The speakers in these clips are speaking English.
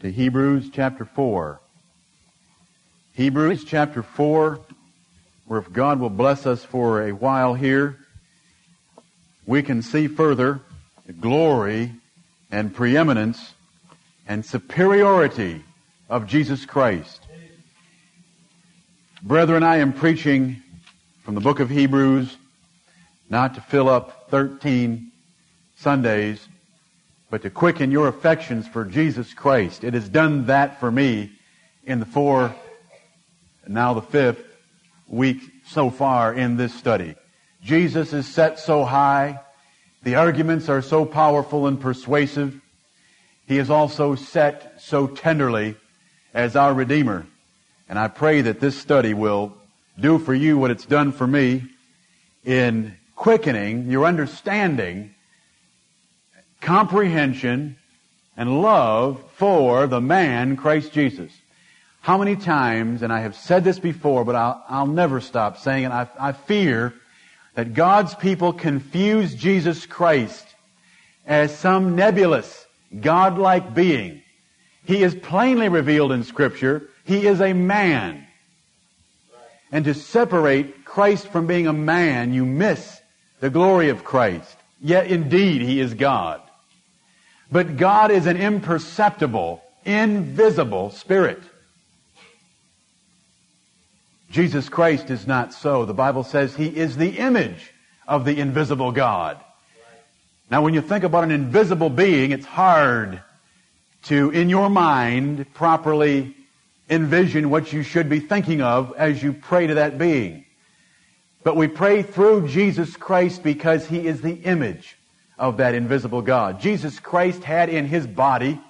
to Hebrews chapter 4. Hebrews chapter 4, where if God will bless us for a while here, we can see further the glory and preeminence and superiority of Jesus Christ. Brethren, I am preaching from the book of Hebrews, not to fill up 13 Sundays, but to quicken your affections for Jesus Christ. It has done that for me in the 4th, and now the 5th week so far in this study. Jesus is set so high. The arguments are so powerful and persuasive. He is also set so tenderly as our Redeemer. And I pray that this study will do for you what it's done for me in quickening your understanding, comprehension, and love for the man, Christ Jesus. How many times, and I have said this before, but I'll never stop saying it, I fear that God's people confuse Jesus Christ as some nebulous, godlike being. He is plainly revealed in Scripture. He is a man. And to separate Christ from being a man, you miss the glory of Christ. Yet indeed He is God. But God is an imperceptible, invisible Spirit. Jesus Christ is not so. The Bible says He is the image of the invisible God. Now when you think about an invisible being, it's hard to, in your mind, properly envision what you should be thinking of as you pray to that being. But we pray through Jesus Christ because He is the image of that invisible God. Jesus Christ had in His body,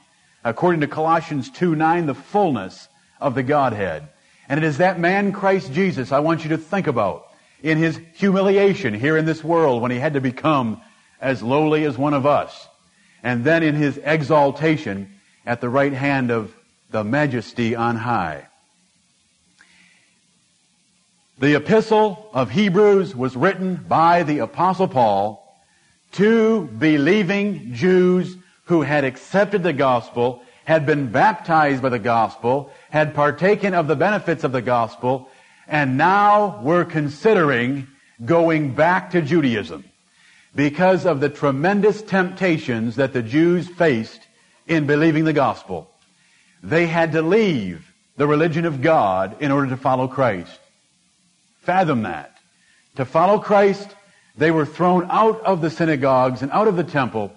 according to Colossians 2:9, the fullness of the Godhead. And it is that man, Christ Jesus, I want you to think about in His humiliation here in this world when He had to become as lowly as one of us. And then in His exaltation at the right hand of the majesty on high. The epistle of Hebrews was written by the Apostle Paul to believing Jews who had accepted the gospel, had been baptized by the gospel, had partaken of the benefits of the gospel, and now were considering going back to Judaism because of the tremendous temptations that the Jews faced in believing the gospel. They had to leave the religion of God in order to follow Christ. Fathom that. To follow Christ, they were thrown out of the synagogues and out of the temple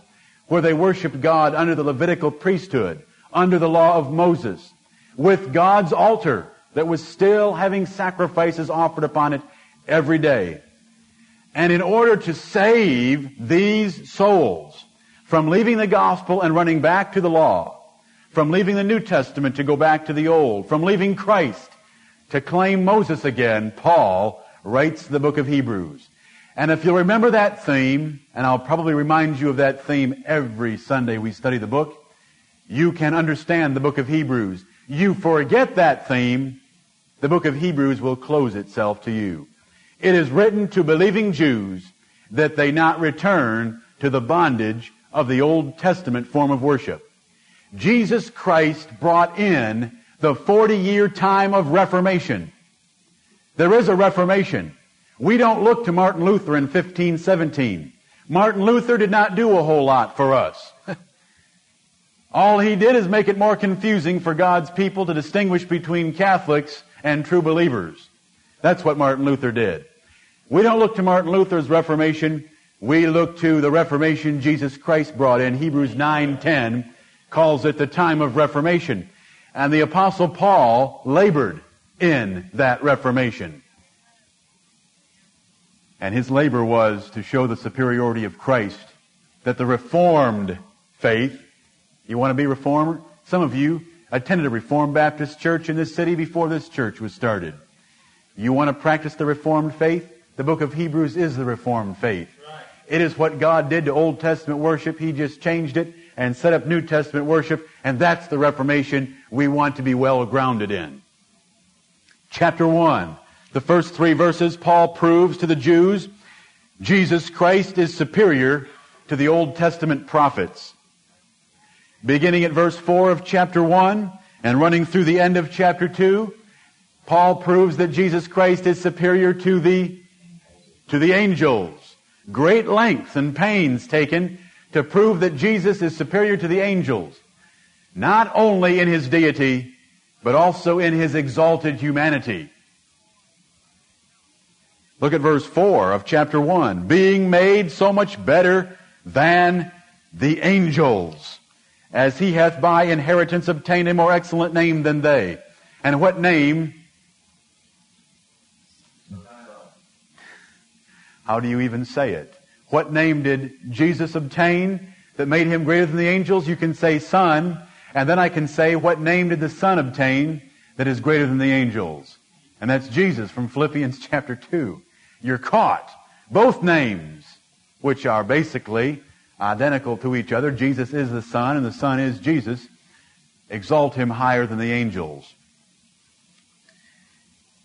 where they worshiped God under the Levitical priesthood, under the law of Moses, with God's altar that was still having sacrifices offered upon it every day. And in order to save these souls from leaving the gospel and running back to the law, from leaving the New Testament to go back to the Old, from leaving Christ to claim Moses again, Paul writes the book of Hebrews. And if you'll remember that theme, and I'll probably remind you of that theme every Sunday we study the book, you can understand the book of Hebrews. You forget that theme, the book of Hebrews will close itself to you. It is written to believing Jews that they not return to the bondage of the Old Testament form of worship. Jesus Christ brought in the 40-year time of Reformation. There is a Reformation. We don't look to Martin Luther in 1517. Martin Luther did not do a whole lot for us. All he did is make it more confusing for God's people to distinguish between Catholics and true believers. That's what Martin Luther did. We don't look to Martin Luther's Reformation. We look to the Reformation Jesus Christ brought in. Hebrews 9:10. Calls it the time of Reformation. And the Apostle Paul labored in that Reformation. And his labor was to show the superiority of Christ, that the Reformed faith, you want to be reformer? Some of you attended a Reformed Baptist church in this city before this church was started. You want to practice the Reformed faith? The book of Hebrews is the Reformed faith. It is what God did to Old Testament worship. He just changed it and set up New Testament worship, and that's the Reformation we want to be well-grounded in. Chapter 1, the first 3 verses, Paul proves to the Jews, Jesus Christ is superior to the Old Testament prophets. Beginning at verse 4 of chapter 1 and running through the end of chapter 2, Paul proves that Jesus Christ is superior to the angels. Great lengths and pains taken to prove that Jesus is superior to the angels, not only in his deity, but also in his exalted humanity. Look at verse 4 of chapter 1. Being made so much better than the angels, as he hath by inheritance obtained a more excellent name than they. And what name? How do you even say it? What name did Jesus obtain that made him greater than the angels? You can say Son, and then I can say, what name did the Son obtain that is greater than the angels? And that's Jesus from Philippians chapter 2. You're caught. Both names, which are basically identical to each other. Jesus is the Son, and the Son is Jesus. Exalt him higher than the angels.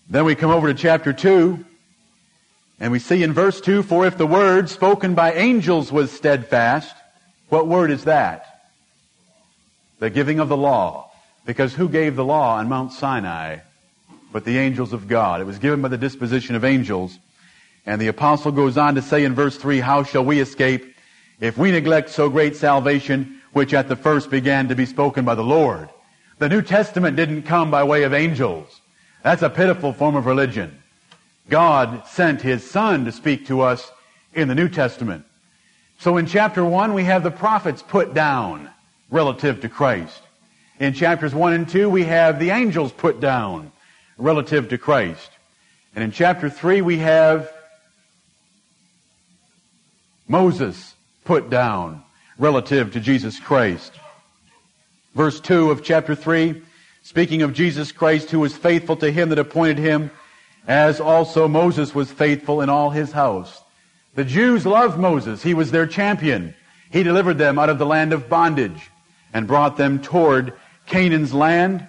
Then we come over to chapter 2, and we see in verse 2, for if the word spoken by angels was steadfast, what word is that? The giving of the law. Because who gave the law on Mount Sinai but the angels of God? It was given by the disposition of angels. And the apostle goes on to say in verse 3, how shall we escape if we neglect so great salvation, which at the first began to be spoken by the Lord? The New Testament didn't come by way of angels. That's a pitiful form of religion. God sent his Son to speak to us in the New Testament. So in chapter 1, we have the prophets put down relative to Christ. In chapters 1 and 2, we have the angels put down relative to Christ. And in chapter 3, we have Moses put down relative to Jesus Christ. Verse 2 of chapter 3, speaking of Jesus Christ, who was faithful to him that appointed him, as also Moses was faithful in all his house. The Jews loved Moses. He was their champion. He delivered them out of the land of bondage and brought them toward Canaan's land.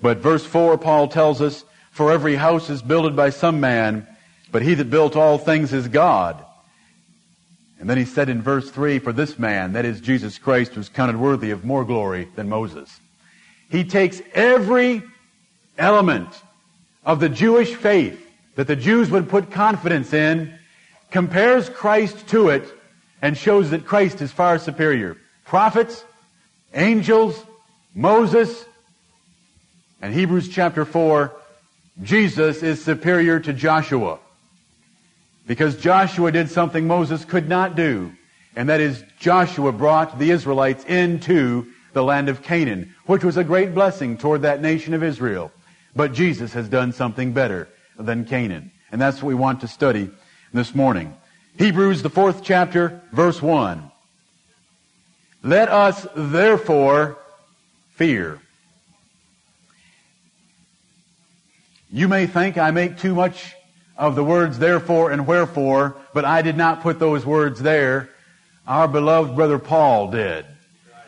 But verse 4, Paul tells us, for every house is builded by some man, but he that built all things is God. And then he said in verse 3, for this man, that is Jesus Christ, was counted worthy of more glory than Moses. He takes every element of the Jewish faith that the Jews would put confidence in, compares Christ to it, and shows that Christ is far superior. Prophets, angels, Moses, and Hebrews chapter 4, Jesus is superior to Joshua, because Joshua did something Moses could not do, and that is Joshua brought the Israelites into the land of Canaan, which was a great blessing toward that nation of Israel. But Jesus has done something better than Canaan, and that's what we want to study this morning. Hebrews, the 4th chapter, verse 1. Let us therefore fear. You may think I make too much of the words therefore and wherefore, but I did not put those words there. Our beloved brother Paul did.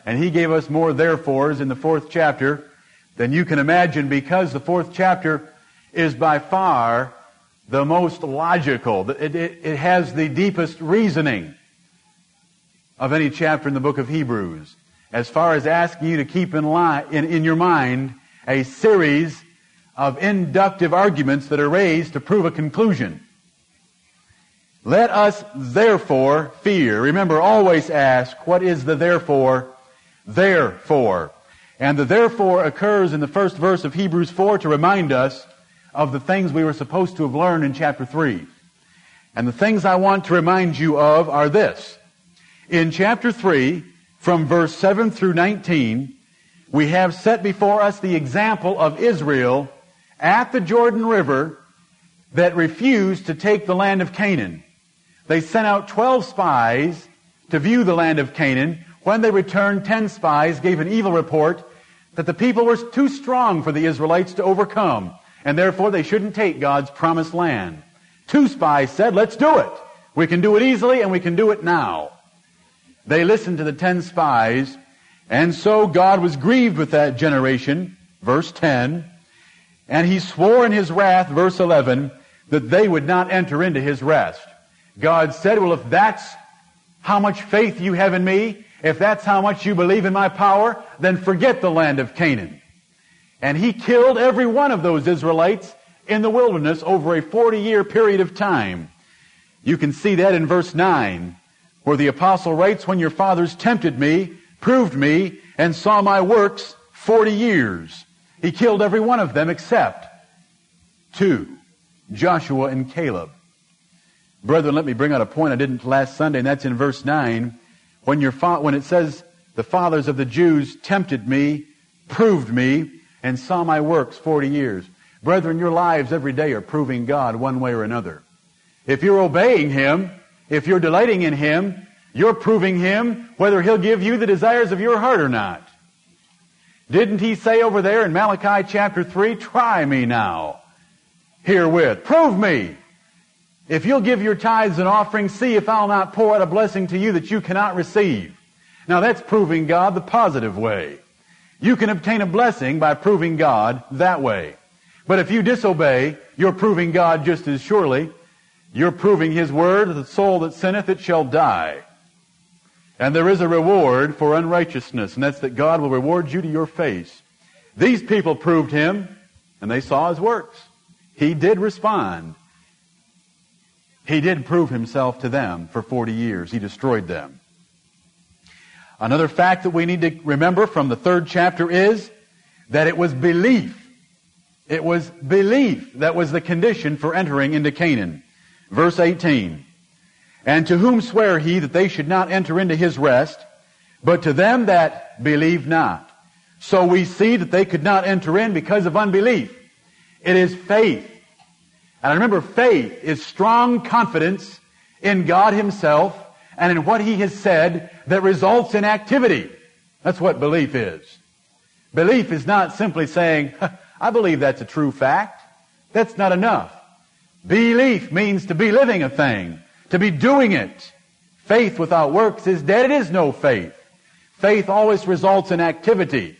And he gave us more therefores in the 4th chapter than you can imagine, because the 4th chapter is by far the most logical. It has the deepest reasoning of any chapter in the book of Hebrews, as far as asking you to keep in your mind a series of inductive arguments that are raised to prove a conclusion. Let us therefore fear. Remember, always ask, what is the therefore? Therefore. And the therefore occurs in the first verse of Hebrews 4 to remind us of the things we were supposed to have learned in chapter 3. And the things I want to remind you of are this. In chapter 3, from verse 7 through 19, we have set before us the example of Israel at the Jordan River that refused to take the land of Canaan. They sent out 12 spies to view the land of Canaan. When they returned, 10 spies gave an evil report that the people were too strong for the Israelites to overcome, and therefore they shouldn't take God's promised land. 2 spies said, let's do it. We can do it easily, and we can do it now. They listened to the 10 spies, and so God was grieved with that generation, verse 10, and he swore in his wrath, verse 11, that they would not enter into his rest. God said, well, if that's how much faith you have in me, If that's how much you believe in my power, then forget the land of Canaan. And he killed every one of those Israelites in the wilderness over a 40-year period of time. You can see that in verse 9, where the apostle writes, when your fathers tempted me, proved me, and saw my works 40 years. He killed every one of them except two, Joshua and Caleb. Brethren, let me bring out a point I didn't last Sunday, and that's in verse 9. When it says, the fathers of the Jews tempted me, proved me, and saw my works 40 years. Brethren, your lives every day are proving God one way or another. If you're obeying Him, if you're delighting in Him, you're proving Him whether He'll give you the desires of your heart or not. Didn't He say over there in Malachi chapter 3, try me now, herewith, prove me. If you'll give your tithes and offerings, see if I'll not pour out a blessing to you that you cannot receive. Now that's proving God the positive way. You can obtain a blessing by proving God that way. But if you disobey, you're proving God just as surely. You're proving His word, the soul that sinneth, it shall die. And there is a reward for unrighteousness, and that's that God will reward you to your face. These people proved Him, and they saw His works. He did respond. He did prove Himself to them for 40 years. He destroyed them. Another fact that we need to remember from the 3rd chapter is that it was belief. It was belief that was the condition for entering into Canaan. Verse 18, and to whom sware he that they should not enter into his rest, but to them that believe not. So we see that they could not enter in because of unbelief. It is faith. And I remember faith is strong confidence in God Himself and in what He has said that results in activity. That's what belief is. Belief is not simply saying, I believe that's a true fact. That's not enough. Belief means to be living a thing, to be doing it. Faith without works is dead. It is no faith. Faith always results in activity.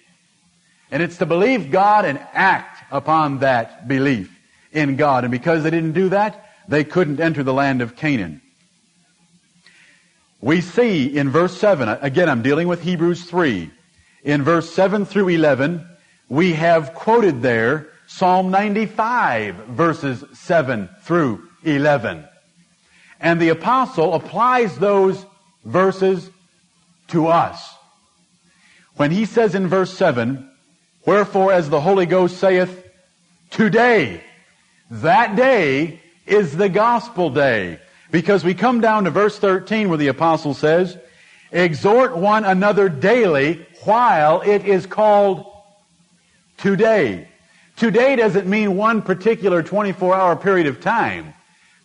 And it's to believe God and act upon that belief in God. And because they didn't do that, they couldn't enter the land of Canaan. We see in verse 7, again I'm dealing with Hebrews 3, in verse 7 through 11, we have quoted there Psalm 95, verses 7 through 11. And the apostle applies those verses to us. When he says in verse 7, wherefore as the Holy Ghost saith, today, that day is the gospel day. Because we come down to verse 13 where the apostle says, exhort one another daily while it is called today. Today doesn't mean one particular 24-hour period of time.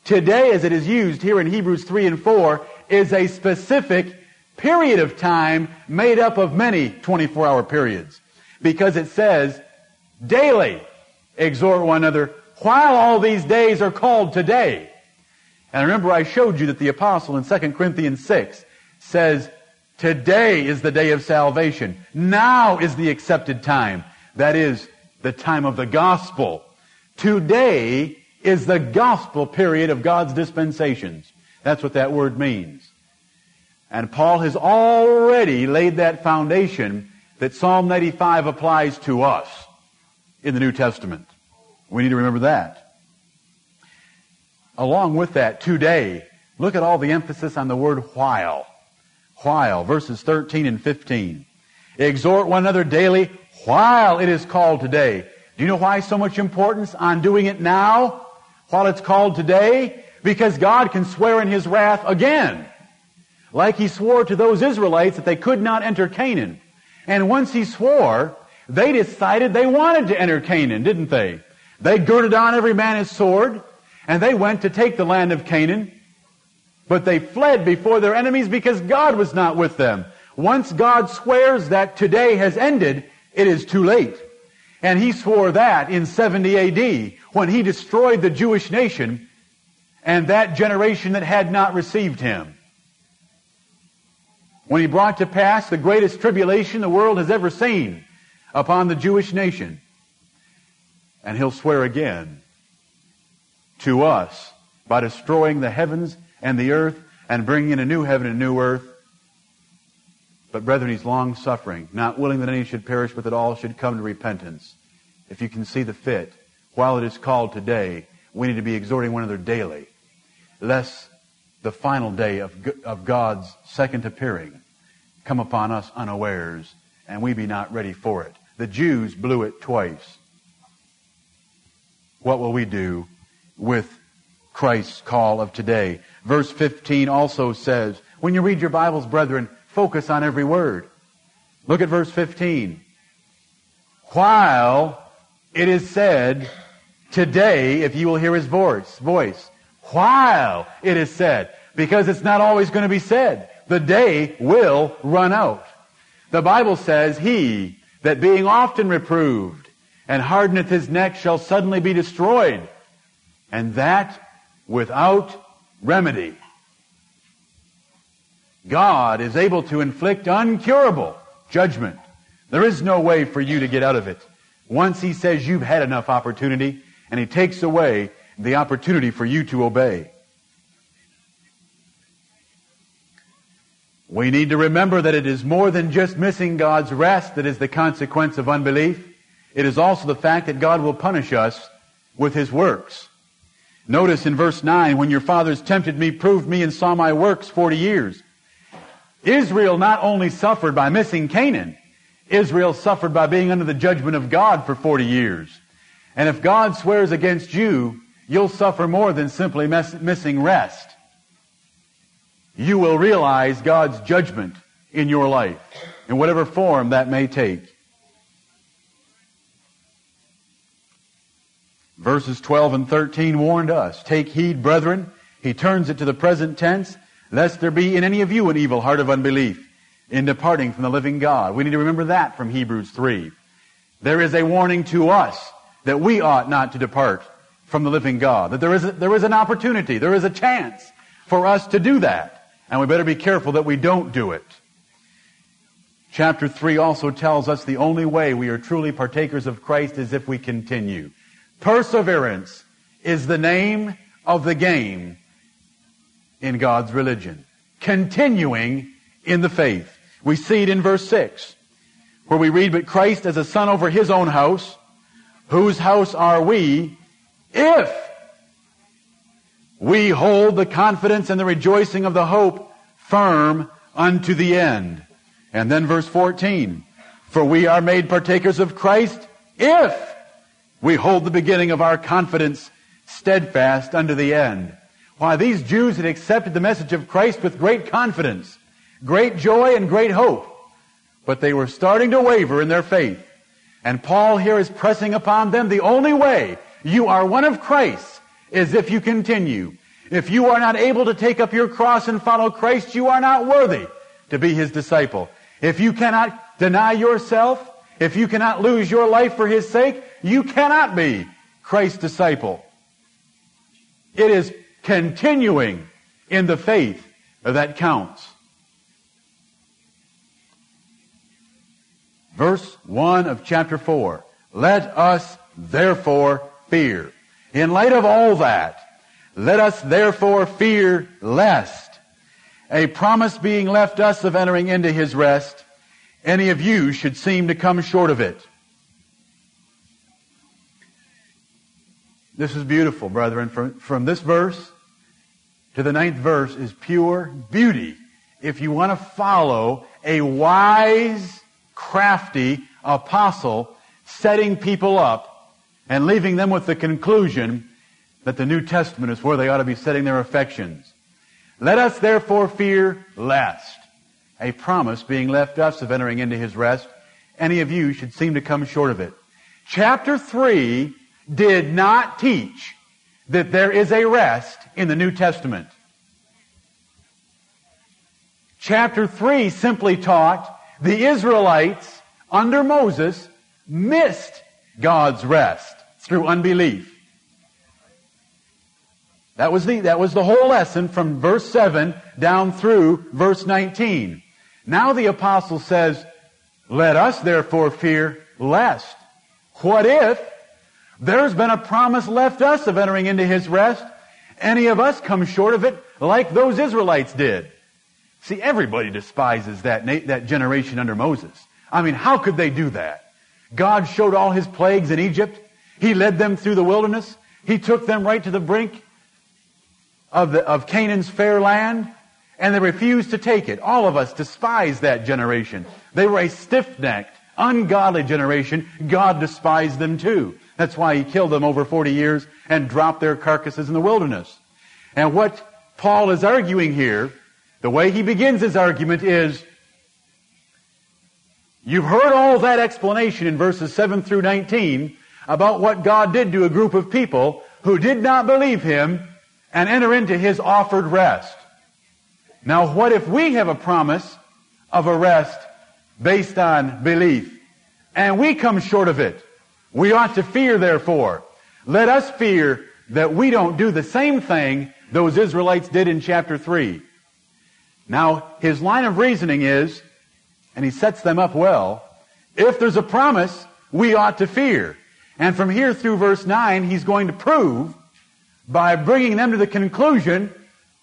Today, as it is used here in Hebrews 3 and 4, is a specific period of time made up of many 24-hour periods. Because it says, daily exhort one another while all these days are called today. And remember I showed you that the apostle in 2 Corinthians 6 says, today is the day of salvation. Now is the accepted time. That is the time of the gospel. Today is the gospel period of God's dispensations. That's what that word means. And Paul has already laid that foundation that Psalm 95 applies to us in the New Testament. We need to remember that. Along with that, today, look at all the emphasis on the word while. While, verses 13 and 15. Exhort one another daily while it is called today. Do you know why so much importance on doing it now while it's called today? Because God can swear in His wrath again, like He swore to those Israelites that they could not enter Canaan. And once He swore, they decided they wanted to enter Canaan, didn't they? They girded on every man his sword, and they went to take the land of Canaan. But they fled before their enemies because God was not with them. Once God swears that today has ended, it is too late. And He swore that in 70 A.D. when He destroyed the Jewish nation and that generation that had not received Him. When He brought to pass the greatest tribulation the world has ever seen upon the Jewish nation. And He'll swear again to us by destroying the heavens and the earth and bringing in a new heaven and new earth But brethren, he's long-suffering, not willing that any should perish, but that all should come to repentance. If you can see the fit, while it is called today, we need to be exhorting one another daily, lest the final day of God's second appearing come upon us unawares, and we be not ready for it. The Jews blew it twice. What will we do with Christ's call of today? Verse 15 also says, when you read your Bibles, brethren, focus on every word. Look at verse 15. While it is said, today, if you will hear his voice. While it is said, because it's not always going to be said. The day will run out. The Bible says, he that being often reproved and hardeneth his neck shall suddenly be destroyed, and that without remedy. God is able to inflict uncurable judgment. There is no way for you to get out of it. Once he says you've had enough opportunity, and he takes away the opportunity for you to obey. We need to remember that it is more than just missing God's rest that is the consequence of unbelief. It is also the fact that God will punish us with his works. Notice in verse 9, when your fathers tempted me, proved me, and saw my works 40 years. Israel not only suffered by missing Canaan, Israel suffered by being under the judgment of God for 40 years. And if God swears against you, you'll suffer more than simply missing rest. You will realize God's judgment in your life, in whatever form that may take. Verses 12 and 13 warned us, take heed, brethren. He turns it to the present tense, lest there be in any of you an evil heart of unbelief in departing from the living God. We need to remember that from Hebrews 3. There is a warning to us that we ought not to depart from the living God, that there is an opportunity, there is a chance for us to do that, and we better be careful that we don't do it. Chapter 3 also tells us the only way we are truly partakers of Christ is if we continue. Perseverance is the name of the game in God's religion. Continuing in the faith. We see it in verse 6, where we read, but Christ as a son over his own house, whose house are we, if we hold the confidence and the rejoicing of the hope firm unto the end. And then verse 14, for we are made partakers of Christ, if we hold the beginning of our confidence steadfast unto the end. Why, these Jews had accepted the message of Christ with great confidence, great joy, and great hope. But they were starting to waver in their faith. And Paul here is pressing upon them, the only way you are one of Christ is if you continue. If you are not able to take up your cross and follow Christ, you are not worthy to be his disciple. If you cannot deny yourself, if you cannot lose your life for his sake, you cannot be Christ's disciple. It is continuing in the faith that counts. Verse 1 of chapter 4, let us therefore fear. In light of all that, let us therefore fear lest, a promise being left us of entering into his rest, any of you should seem to come short of it. This is beautiful, brethren. From this verse to the 9th verse is pure beauty. If you want to follow a wise, crafty apostle setting people up and leaving them with the conclusion that the New Testament is where they ought to be setting their affections. Let us therefore fear lest, a promise being left us of entering into his rest, any of you should seem to come short of it. Chapter 3 did not teach that there is a rest in the New Testament. Chapter 3 simply taught the Israelites under Moses missed God's rest through unbelief. That was the whole lesson from verse 7 down through verse 19. Now the apostle says, let us therefore fear lest. What if there's been a promise left us of entering into his rest, any of us come short of it like those Israelites did? See, everybody despises that generation under Moses. I mean, how could they do that? God showed all his plagues in Egypt. He led them through the wilderness. He took them right to the brink of Canaan's fair land, and they refused to take it. All of us despise that generation. They were a stiff-necked, ungodly generation. God despised them too. That's why he killed them over 40 years and dropped their carcasses in the wilderness. And what Paul is arguing here, the way he begins his argument is, you've heard all that explanation in verses 7 through 19 about what God did to a group of people who did not believe him and enter into his offered rest. Now, what if we have a promise of a rest based on belief, and we come short of it? We ought to fear, therefore. Let us fear that we don't do the same thing those Israelites did in chapter 3. Now, his line of reasoning is, and he sets them up well, if there's a promise, we ought to fear. And from here through verse 9, he's going to prove, by bringing them to the conclusion,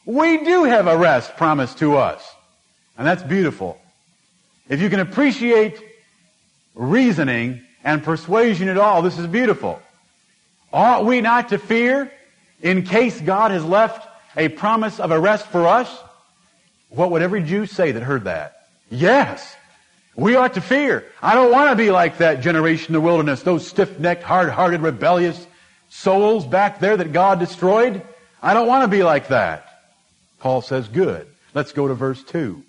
we do have a rest promised to us. And that's beautiful. If you can appreciate reasoning and persuasion at all, this is beautiful. Ought we not to fear in case God has left a promise of a rest for us? What would every Jew say that heard that? Yes, we ought to fear. I don't want to be like that generation in the wilderness, those stiff-necked, hard-hearted, rebellious souls back there that God destroyed. I don't want to be like that. Paul says, good. Let's go to verse 2.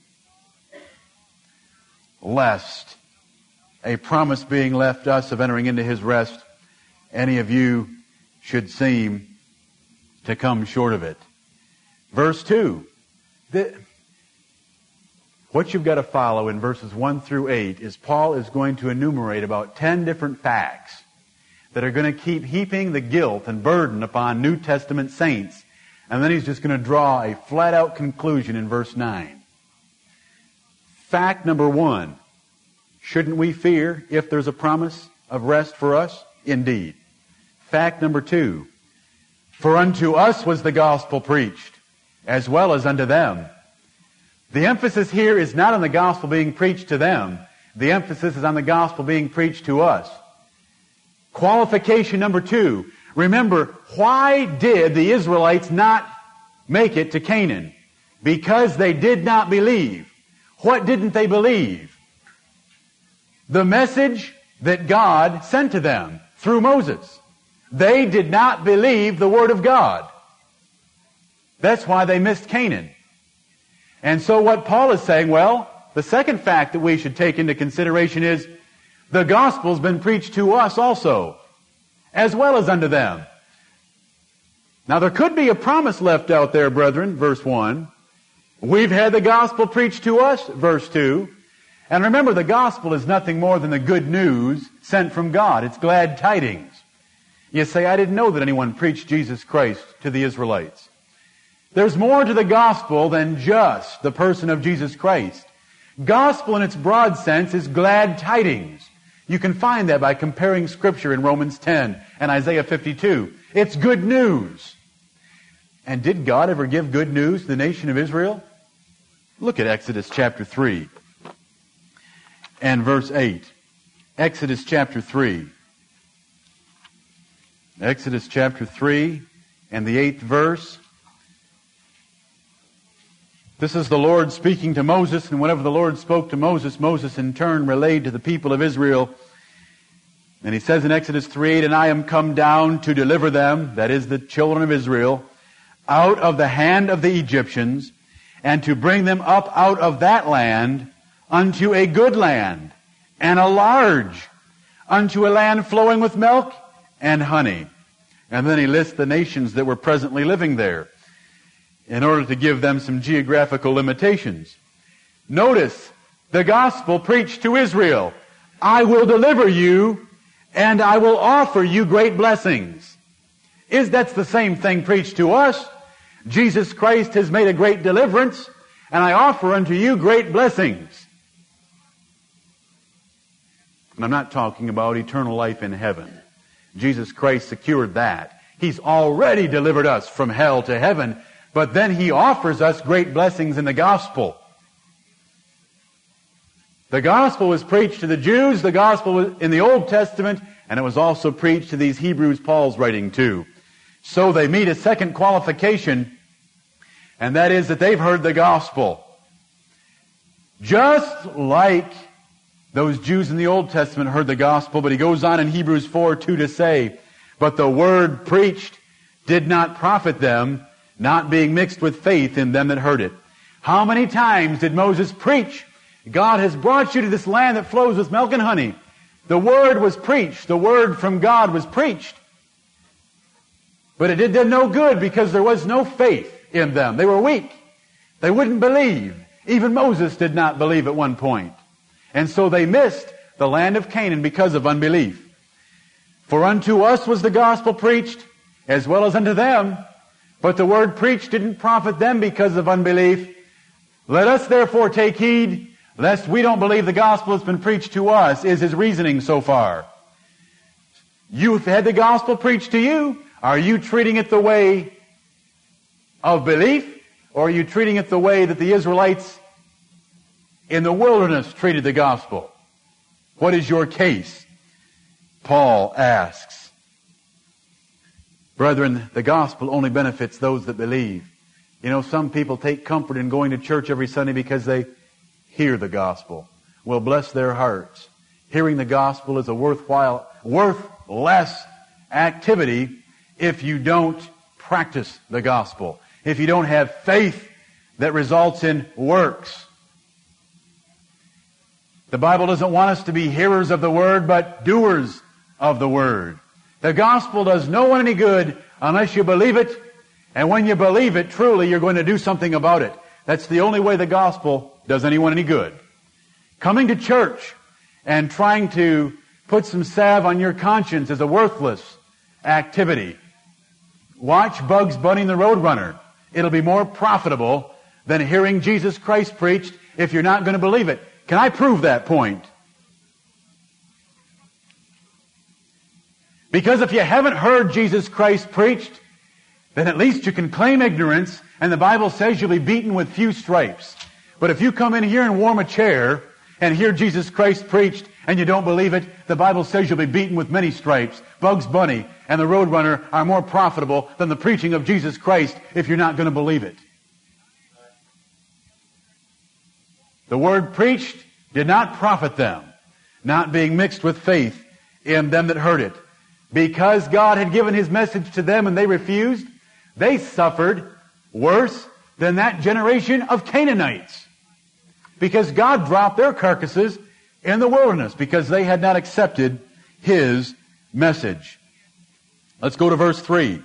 Lest, a promise being left us of entering into his rest, any of you should seem to come short of it. Verse 2. What you've got to follow in verses 1 through 8 is Paul is going to enumerate about 10 different facts that are going to keep heaping the guilt and burden upon New Testament saints. And then he's just going to draw a flat-out conclusion in verse 9. Fact number 1, shouldn't we fear if there's a promise of rest for us? Indeed. Fact number 2, for unto us was the gospel preached, as well as unto them. The emphasis here is not on the gospel being preached to them. The emphasis is on the gospel being preached to us. Qualification number 2, remember, why did the Israelites not make it to Canaan? Because they did not believe. What didn't they believe? The message that God sent to them through Moses. They did not believe the Word of God. That's why they missed Canaan. And so what Paul is saying, well, the second fact that we should take into consideration is the gospel's been preached to us also, as well as unto them. Now there could be a promise left out there, brethren, verse 1. We've had the gospel preached to us, verse 2. And remember, the gospel is nothing more than the good news sent from God. It's glad tidings. You say, I didn't know that anyone preached Jesus Christ to the Israelites. There's more to the gospel than just the person of Jesus Christ. Gospel in its broad sense is glad tidings. You can find that by comparing Scripture in Romans 10 and Isaiah 52. It's good news. And did God ever give good news to the nation of Israel? Look at Exodus chapter 3 and verse 8. Exodus chapter 3. Exodus chapter 3 and the 8th verse. This is the Lord speaking to Moses, and whenever the Lord spoke to Moses, Moses in turn relayed to the people of Israel. And he says in Exodus 3:8, and I am come down to deliver them, that is the children of Israel, out of the hand of the Egyptians, and to bring them up out of that land unto a good land, and a large, unto a land flowing with milk and honey. And then he lists the nations that were presently living there, in order to give them some geographical limitations. Notice, the gospel preached to Israel. I will deliver you, and I will offer you great blessings. That's the same thing preached to us. Jesus Christ has made a great deliverance, and I offer unto you great blessings. And I'm not talking about eternal life in heaven. Jesus Christ secured that. He's already delivered us from hell to heaven, but then he offers us great blessings in the gospel. The gospel was preached to the Jews, the gospel was in the Old Testament, and it was also preached to these Hebrews Paul's writing too. So they meet a second qualification, and that is that they've heard the gospel. Just like those Jews in the Old Testament heard the gospel, but he goes on in Hebrews 4:2 to say, "But the word preached did not profit them, not being mixed with faith in them that heard it." How many times did Moses preach? God has brought you to this land that flows with milk and honey. The word was preached. The word from God was preached. But it did them no good because there was no faith in them. They were weak. They wouldn't believe. Even Moses did not believe at one point. And so they missed the land of Canaan because of unbelief. For unto us was the gospel preached, as well as unto them. But the word preached didn't profit them because of unbelief. Let us therefore take heed, lest we don't believe the gospel has been preached to us, is his reasoning so far. You've had the gospel preached to you. Are you treating it the way of belief, or are you treating it the way that the Israelites in the wilderness treated the gospel? What is your case? Paul asks. Brethren, the gospel only benefits those that believe. You know, some people take comfort in going to church every Sunday because they hear the gospel. Well, bless their hearts. Hearing the gospel is a worthless activity if you don't practice the gospel, if you don't have faith that results in works. The Bible doesn't want us to be hearers of the word, but doers of the word. The gospel does no one any good unless you believe it, and when you believe it truly, you're going to do something about it. That's the only way the gospel does anyone any good. Coming to church and trying to put some salve on your conscience is a worthless activity. Watch Bugs Bunny and the Roadrunner. It'll be more profitable than hearing Jesus Christ preached if you're not going to believe it. Can I prove that point? Because if you haven't heard Jesus Christ preached, then at least you can claim ignorance, and the Bible says you'll be beaten with few stripes. But if you come in here and warm a chair and hear Jesus Christ preached and you don't believe it, the Bible says you'll be beaten with many stripes. Bugs Bunny and the Roadrunner are more profitable than the preaching of Jesus Christ if you're not going to believe it. The word preached did not profit them, not being mixed with faith in them that heard it. Because God had given His message to them and they refused, they suffered worse than that generation of Canaanites. Because God dropped their carcasses in the wilderness because they had not accepted His message. Let's go to verse 3.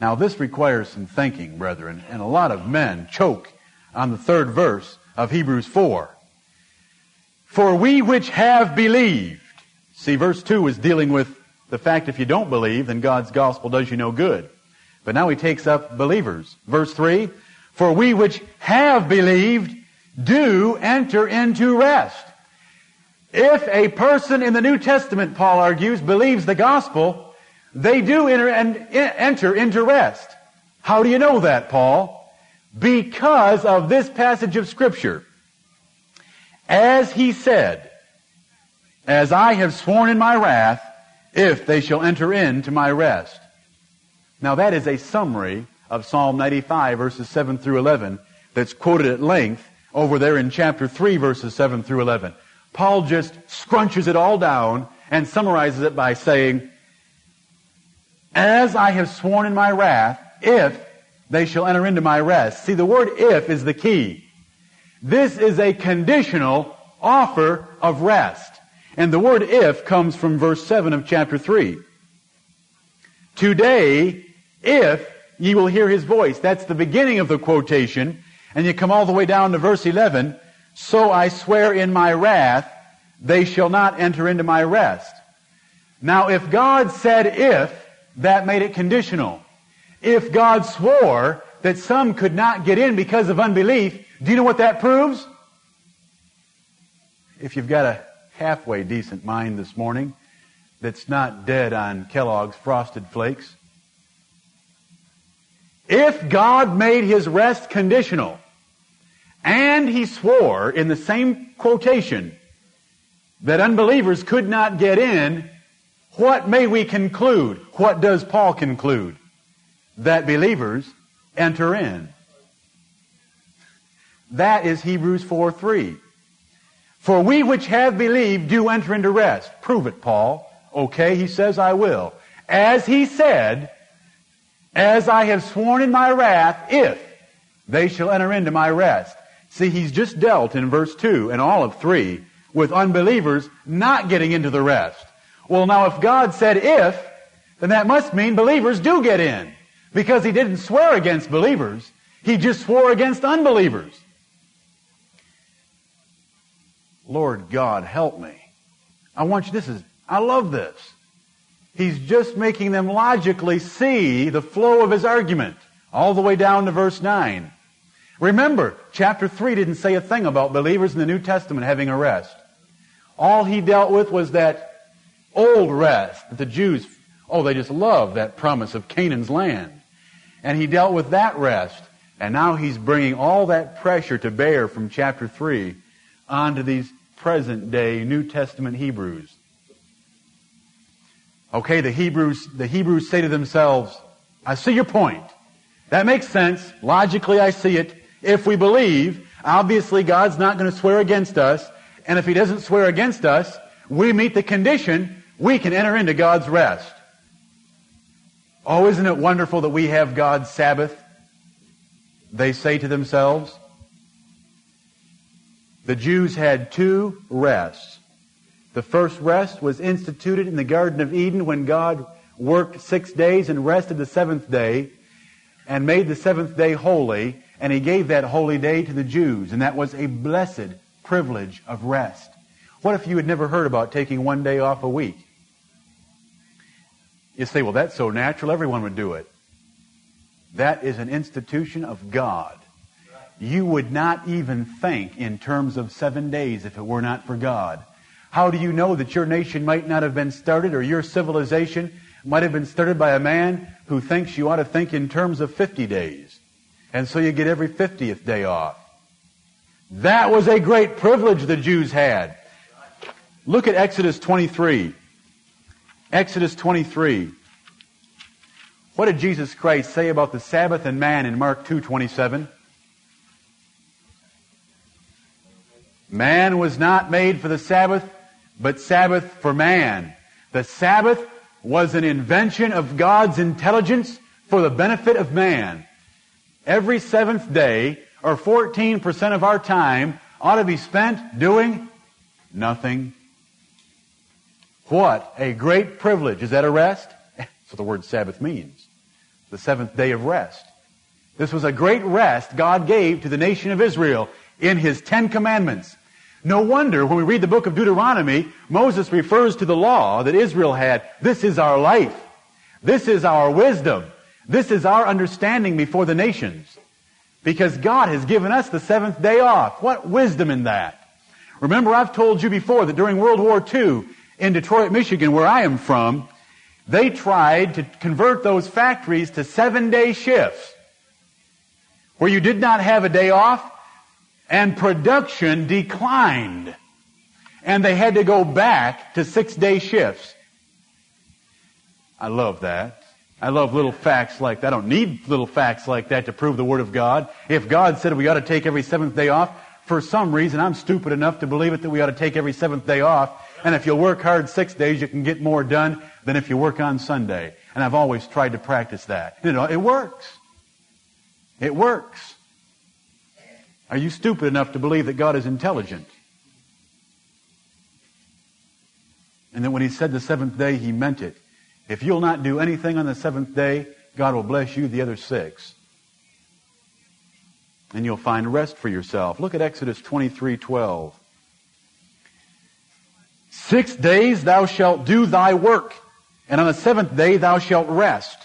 Now this requires some thinking, brethren, and a lot of men choke on the third verse of Hebrews 4. For we which have believed. See, verse 2 is dealing with the fact if you don't believe, then God's gospel does you no good. But now he takes up believers. Verse 3, for we which have believed do enter into rest. If a person in the New Testament, Paul argues, believes the gospel, they do enter into rest. How do you know that, Paul? Because of this passage of Scripture. As he said, as I have sworn in my wrath, if they shall enter into my rest. Now that is a summary of Psalm 95, verses 7 through 11, that's quoted at length over there in chapter 3, verses 7 through 11. Paul just scrunches it all down and summarizes it by saying, as I have sworn in my wrath, if they shall enter into my rest. See, the word if is the key. This is a conditional offer of rest. And the word if comes from verse 7 of chapter 3. Today, if ye will hear his voice. That's the beginning of the quotation. And you come all the way down to verse 11. So I swear in my wrath, they shall not enter into my rest. Now, if God said if, that made it conditional. If God swore that some could not get in because of unbelief, do you know what that proves? If you've got a halfway decent mind this morning that's not dead on Kellogg's Frosted Flakes, if God made his rest conditional, And he swore in the same quotation that unbelievers could not get in. What may we conclude? What does Paul conclude? That believers enter in. That is Hebrews 4:3. For we which have believed do enter into rest. Prove it, Paul. Okay, he says, I will. As he said, as I have sworn in my wrath, if they shall enter into my rest. See, he's just dealt in verse 2 and all of 3 with unbelievers not getting into the rest. Well, now, if God said if, then that must mean believers do get in, because he didn't swear against believers. He just swore against unbelievers. Lord God, help me. I want you, I love this. He's just making them logically see the flow of his argument all the way down to verse 9. Remember, chapter 3 didn't say a thing about believers in the New Testament having a rest. All he dealt with was that old rest that the Jews, they just love that promise of Canaan's land. And he dealt with that rest. And now he's bringing all that pressure to bear from chapter 3 onto these present-day New Testament Hebrews. Okay, the Hebrews say to themselves, I see your point. That makes sense. Logically, I see it. If we believe, obviously God's not going to swear against us. And if he doesn't swear against us, we meet the condition, we can enter into God's rest. Oh, isn't it wonderful that we have God's Sabbath? They say to themselves. The Jews had two rests. The first rest was instituted in the Garden of Eden when God worked 6 days and rested the seventh day and made the seventh day holy, and he gave that holy day to the Jews, and that was a blessed privilege of rest. What if you had never heard about taking one day off a week? You say, well, that's so natural, everyone would do it. That is an institution of God. You would not even think in terms of 7 days if it were not for God. How do you know that your nation might not have been started, or your civilization might have been started by a man who thinks you ought to think in terms of 50 days? And so you get every 50th day off. That was a great privilege the Jews had. Look at Exodus 23. Exodus 23. What did Jesus Christ say about the Sabbath and man in Mark 2:27? Man was not made for the Sabbath, but Sabbath for man. The Sabbath was an invention of God's intelligence for the benefit of man. Every seventh day, or 14% of our time, ought to be spent doing nothing. What a great privilege. Is that a rest? That's what the word Sabbath means. The seventh day of rest. This was a great rest God gave to the nation of Israel in his 10 Commandments. No wonder when we read the book of Deuteronomy, Moses refers to the law that Israel had. This is our life. This is our wisdom. This is our understanding before the nations. Because God has given us the seventh day off. What wisdom in that. Remember, I've told you before that during World War II in Detroit, Michigan, where I am from, they tried to convert those factories to 7-day shifts where you did not have a day off. And production declined. And they had to go back to 6-day shifts. I love that. I love little facts like that. I don't need little facts like that to prove the Word of God. If God said we ought to take every seventh day off, for some reason I'm stupid enough to believe it that we ought to take every seventh day off. And if you'll work hard 6 days, you can get more done than if you work on Sunday. And I've always tried to practice that. You know, it works. It works. Are you stupid enough to believe that God is intelligent? And that when he said the seventh day, he meant it. If you'll not do anything on the seventh day, God will bless you the other 6. And you'll find rest for yourself. Look at Exodus 23:12. 6 days thou shalt do thy work, and on the seventh day thou shalt rest,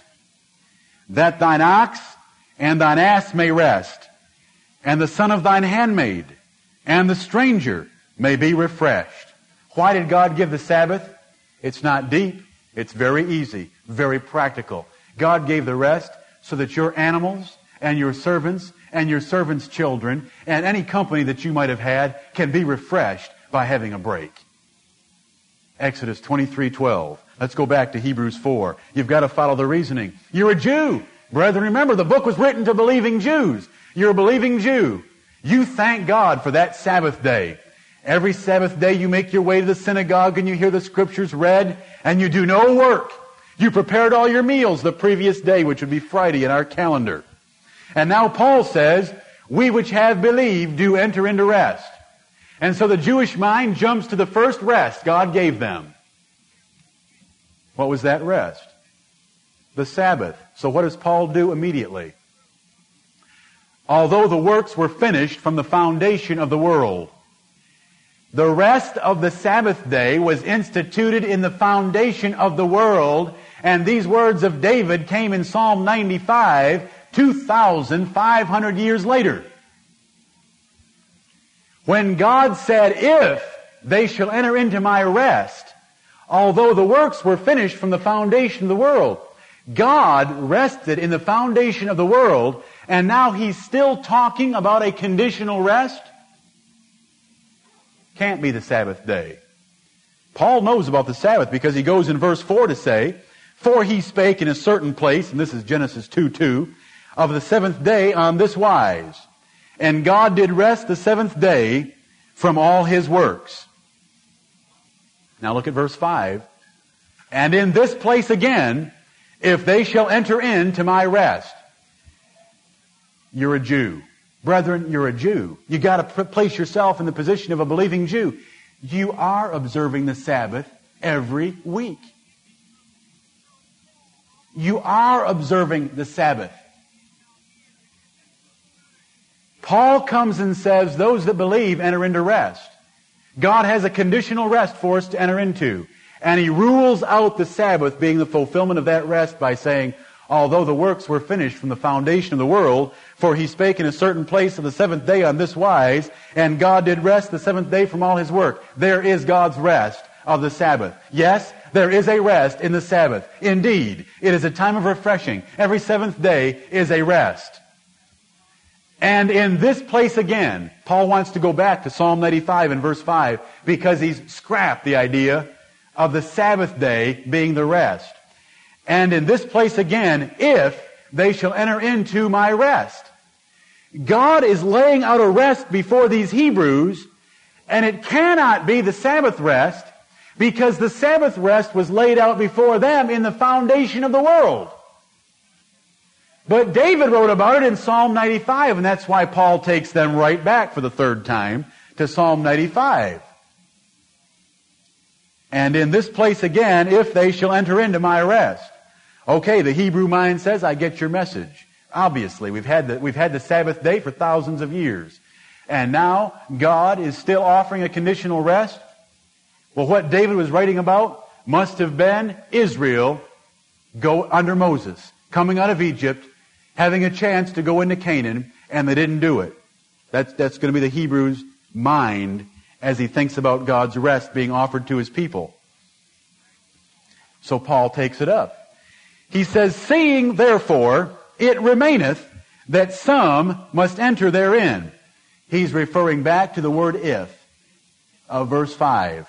that thine ox and thine ass may rest, and the son of thine handmaid, and the stranger may be refreshed. Why did God give the Sabbath? It's not deep. It's very easy, very practical. God gave the rest so that your animals and your servants and your servants' children and any company that you might have had can be refreshed by having a break. Exodus 23:12. Let's go back to Hebrews 4. You've got to follow the reasoning. You're a Jew. Brethren, remember, the book was written to believing Jews. You're a believing Jew. You thank God for that Sabbath day. Every Sabbath day you make your way to the synagogue and you hear the Scriptures read and you do no work. You prepared all your meals the previous day, which would be Friday in our calendar. And now Paul says, we which have believed do enter into rest. And so the Jewish mind jumps to the first rest God gave them. What was that rest? The Sabbath. So what does Paul do immediately? Although the works were finished from the foundation of the world, the rest of the Sabbath day was instituted in the foundation of the world, and these words of David came in Psalm 95, 2,500 years later. When God said, if they shall enter into my rest, although the works were finished from the foundation of the world, God rested in the foundation of the world, and now He's still talking about a conditional rest? Can't be the Sabbath day. Paul knows about the Sabbath because he goes in verse 4 to say, for he spake in a certain place, and this is Genesis 2:2, of the seventh day on this wise, and God did rest the seventh day from all His works. Now look at verse 5. And in this place again, if they shall enter in to my rest. You're a Jew. Brethren, you're a Jew. You've got to place yourself in the position of a believing Jew. You are observing the Sabbath every week. You are observing the Sabbath. Paul comes and says, those that believe enter into rest. God has a conditional rest for us to enter into. And He rules out the Sabbath being the fulfillment of that rest by saying, although the works were finished from the foundation of the world, for He spake in a certain place of the seventh day on this wise, and God did rest the seventh day from all His work. There is God's rest of the Sabbath. Yes, there is a rest in the Sabbath. Indeed, it is a time of refreshing. Every seventh day is a rest. And in this place again, Paul wants to go back to Psalm 95 and verse 5, because he's scrapped the idea of the Sabbath day being the rest. And in this place again, if they shall enter into my rest. God is laying out a rest before these Hebrews, and it cannot be the Sabbath rest, because the Sabbath rest was laid out before them in the foundation of the world. But David wrote about it in Psalm 95, and that's why Paul takes them right back for the third time to Psalm 95. And in this place again, if they shall enter into my rest. Okay, the Hebrew mind says, I get your message. Obviously, we've had the Sabbath day for thousands of years. And now, God is still offering a conditional rest. Well, what David was writing about must have been Israel go under Moses, coming out of Egypt, having a chance to go into Canaan, and they didn't do it. That's going to be the Hebrew's mind as he thinks about God's rest being offered to His people. So Paul takes it up. He says, seeing, therefore, it remaineth that some must enter therein. He's referring back to the word if of verse 5.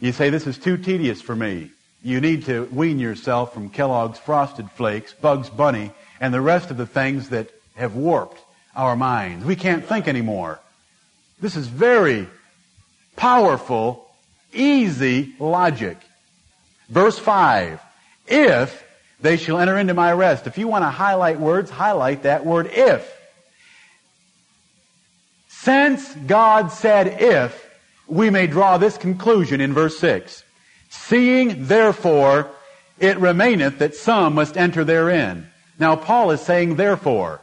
You say, this is too tedious for me. You need to wean yourself from Kellogg's Frosted Flakes, Bugs Bunny, and the rest of the things that have warped our minds. We can't think anymore. This is very powerful, easy logic. Verse 5. If they shall enter into my rest. If you want to highlight words, highlight that word if. Since God said if, we may draw this conclusion in verse 6. Seeing, therefore, it remaineth that some must enter therein. Now, Paul is saying, therefore,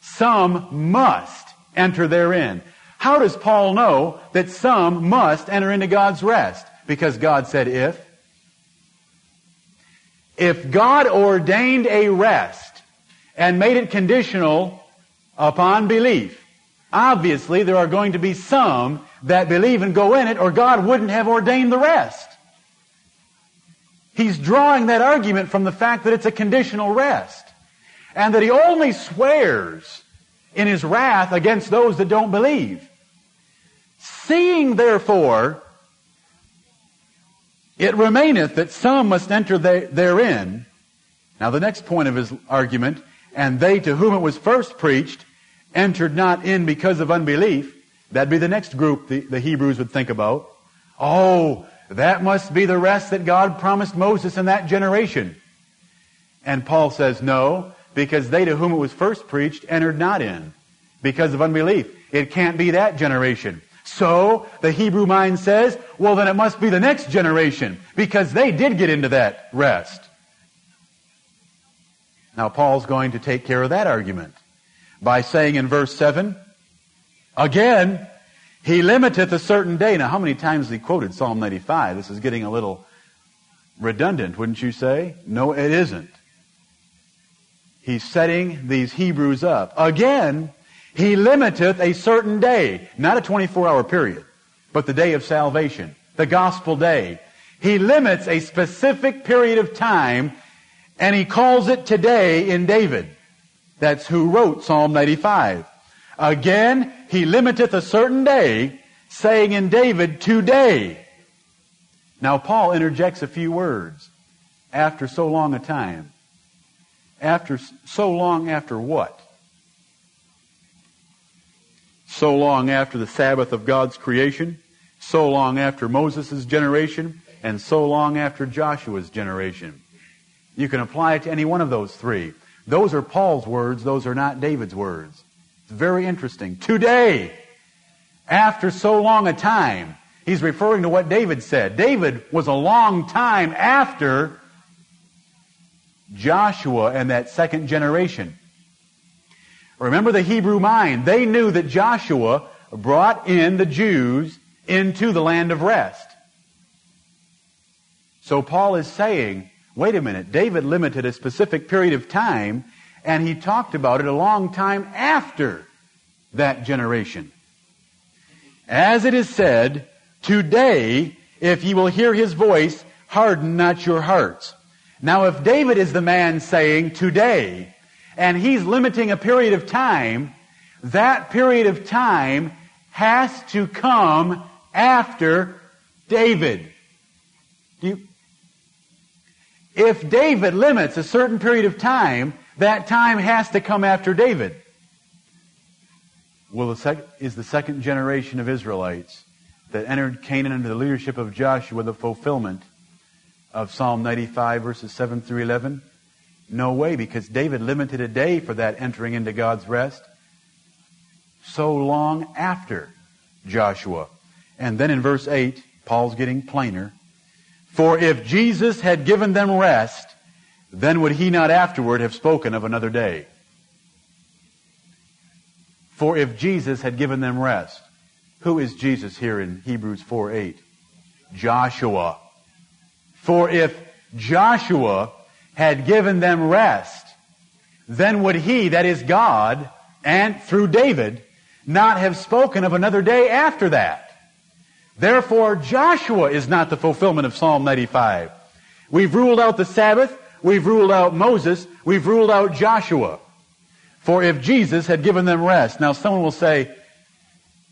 some must enter therein. How does Paul know that some must enter into God's rest? Because God said if. If God ordained a rest and made it conditional upon belief, obviously there are going to be some that believe and go in it, or God wouldn't have ordained the rest. He's drawing that argument from the fact that it's a conditional rest. and that he only swears in his wrath against those that don't believe. Seeing, therefore, it remaineth that some must enter therein. Now the next point of his argument, and they to whom it was first preached entered not in because of unbelief. That'd be the next group the Hebrews would think about. Oh, that must be the rest that God promised Moses in that generation. And Paul says, no, because they to whom it was first preached entered not in because of unbelief. It can't be that generation. So the Hebrew mind says, well, then it must be the next generation because they did get into that rest. Now Paul's going to take care of that argument by saying in verse 7, again, he limiteth a certain day. Now, how many times has he quoted Psalm 95? This is getting a little redundant, wouldn't you say? No, it isn't. He's setting these Hebrews up. Again, he limiteth a certain day, not a 24-hour period, but the day of salvation, the gospel day. He limits a specific period of time, and he calls it today in David. That's who wrote Psalm 95. Again, he limiteth a certain day, saying in David, today. Now, Paul interjects a few words. After so long a time. After so long after what? So long after the Sabbath of God's creation, so long after Moses' generation, and so long after Joshua's generation. You can apply it to any one of those three. Those are Paul's words. Those are not David's words. It's very interesting. Today, after so long a time, he's referring to what David said. David was a long time after Joshua and that second generation. Remember the Hebrew mind. They knew that Joshua brought in the Jews into the land of rest. So Paul is saying, wait a minute, David limited a specific period of time, and he talked about it a long time after that generation. As it is said, today, if ye will hear his voice, harden not your hearts. Now, if David is the man saying today, and he's limiting a period of time, that period of time has to come after David. If David limits a certain period of time, that time has to come after David. Well, is the second generation of Israelites that entered Canaan under the leadership of Joshua the fulfillment of Psalm 95, verses 7 through 11? No way, because David limited a day for that entering into God's rest so long after Joshua. And then in verse 8, Paul's getting plainer. For if Jesus had given them rest, then would he not afterward have spoken of another day? For if Jesus had given them rest, who is Jesus here in Hebrews 4:8? Joshua. For if Joshua had given them rest, then would he, that is God, and through David, not have spoken of another day after that. Therefore, Joshua is not the fulfillment of Psalm 95. We've ruled out the Sabbath. We've ruled out Moses. We've ruled out Joshua. For if Jesus had given them rest. Now someone will say,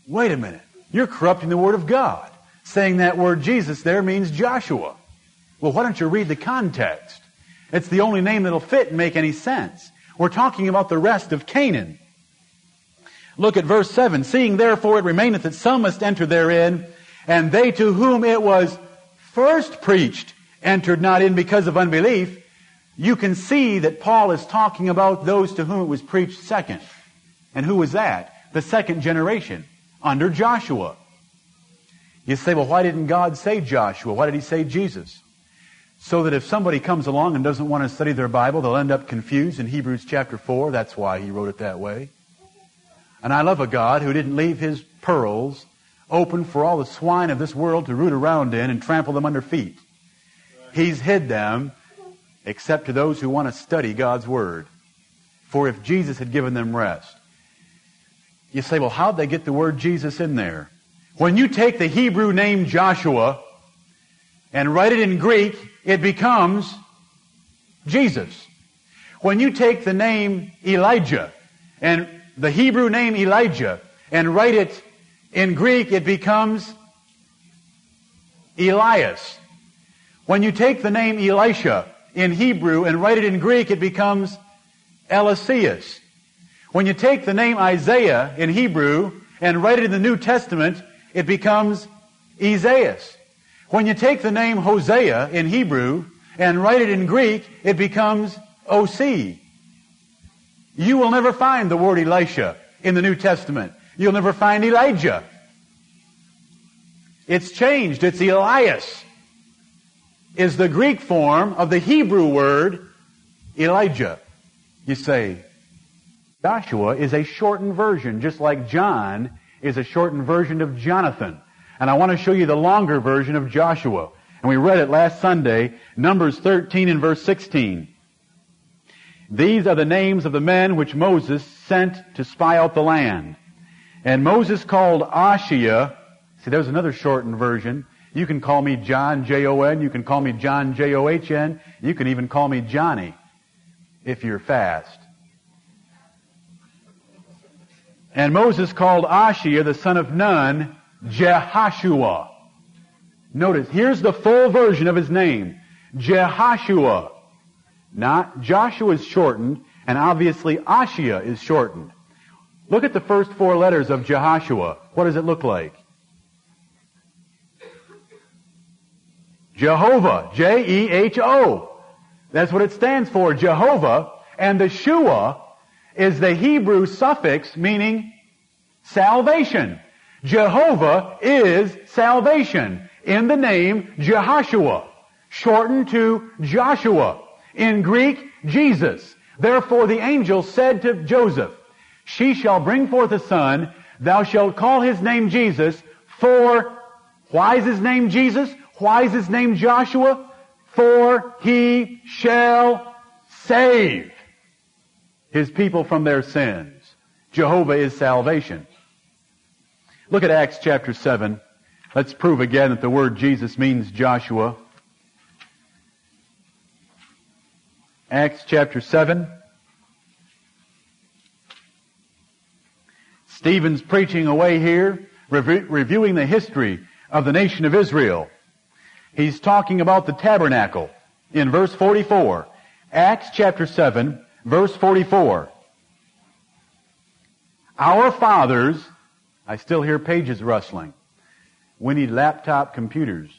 wait a minute, you're corrupting the Word of God. Saying that word Jesus there means Joshua. Well, why don't you read the context? It's the only name that'll fit and make any sense. We're talking about the rest of Canaan. Look at verse 7. Seeing therefore it remaineth that some must enter therein, and they to whom it was first preached entered not in because of unbelief. You can see that Paul is talking about those to whom it was preached second. And who was that? The second generation under Joshua. You say, well, why didn't God say Joshua? Why did he say Jesus? So that if somebody comes along and doesn't want to study their Bible, they'll end up confused in Hebrews chapter 4. That's why he wrote it that way. And I love a God who didn't leave his pearls open for all the swine of this world to root around in and trample them under feet. He's hid them, except to those who want to study God's Word. For if Jesus had given them rest. You say, well, how'd they get the word Jesus in there? When you take the Hebrew name Joshua and write it in Greek, it becomes Jesus. When you take the name Elijah and the Hebrew name Elijah and write it in Greek, it becomes Elias. When you take the name Elisha in Hebrew and write it in Greek, it becomes Eliseus. When you take the name Isaiah in Hebrew and write it in the New Testament, it becomes Isaiah. When you take the name Hosea in Hebrew and write it in Greek, it becomes O.C. You will never find the word Elisha in the New Testament. You'll never find Elijah. It's changed. It's Elias is the Greek form of the Hebrew word Elijah. You say, Joshua is a shortened version, just like John is a shortened version of Jonathan. And I want to show you the longer version of Joshua. And we read it last Sunday, Numbers 13 and verse 16. These are the names of the men which Moses sent to spy out the land. And Moses called Ashiah. See, there's another shortened version. You can call me John, J-O-N. You can call me John, J-O-H-N. You can even call me Johnny if you're fast. And Moses called Ashiah, the son of Nun, Jehoshua. Notice, here's the full version of his name. Jehoshua. Not Joshua is shortened, and obviously Ashiah is shortened. Look at the first four letters of Jehoshua. What does it look like? Jehovah, J-E-H-O. That's what it stands for, Jehovah. And the Shua is the Hebrew suffix meaning salvation. Jehovah is salvation in the name Jehoshua, shortened to Joshua. In Greek, Jesus. Therefore the angel said to Joseph, She shall bring forth a son, thou shalt call his name Jesus, for... Why is his name Jesus? Why is his name Joshua? For he shall save his people from their sins. Jehovah is salvation. Look at Acts chapter 7. Let's prove again that the word Jesus means Joshua. Acts chapter 7. Stephen's preaching away here, reviewing the history of the nation of Israel. He's talking about the tabernacle in verse 44. Acts chapter 7, verse 44. Our fathers... I still hear pages rustling. We need laptop computers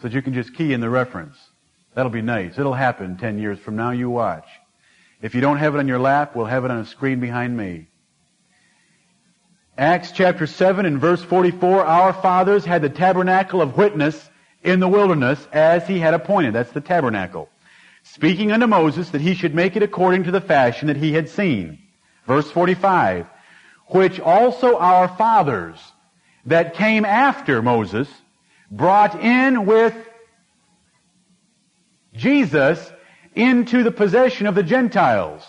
so that you can just key in the reference. That'll be nice. It'll happen 10 years from now. You watch. If you don't have it on your lap, we'll have it on a screen behind me. Acts chapter 7 and verse 44, Our fathers had the tabernacle of witness in the wilderness as he had appointed. That's the tabernacle. Speaking unto Moses that he should make it according to the fashion that he had seen. Verse 45, Which also our fathers that came after Moses brought in with Jesus into the possession of the Gentiles,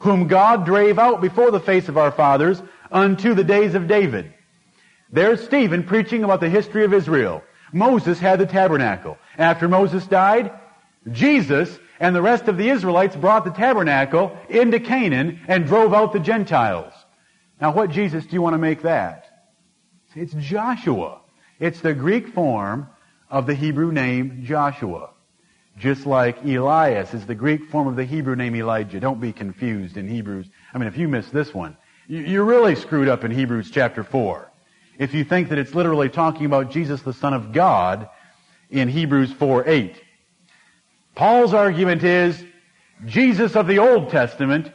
whom God drave out before the face of our fathers unto the days of David. There's Stephen preaching about the history of Israel. Moses had the tabernacle. After Moses died, Jesus and the rest of the Israelites brought the tabernacle into Canaan and drove out the Gentiles. Now, what Jesus do you want to make that? It's Joshua. It's the Greek form of the Hebrew name Joshua. Just like Elias is the Greek form of the Hebrew name Elijah. Don't be confused in Hebrews. I mean, if you miss this one, you're really screwed up in Hebrews chapter 4. If you think that it's literally talking about Jesus, the Son of God, in Hebrews 4:8. Paul's argument is Jesus of the Old Testament,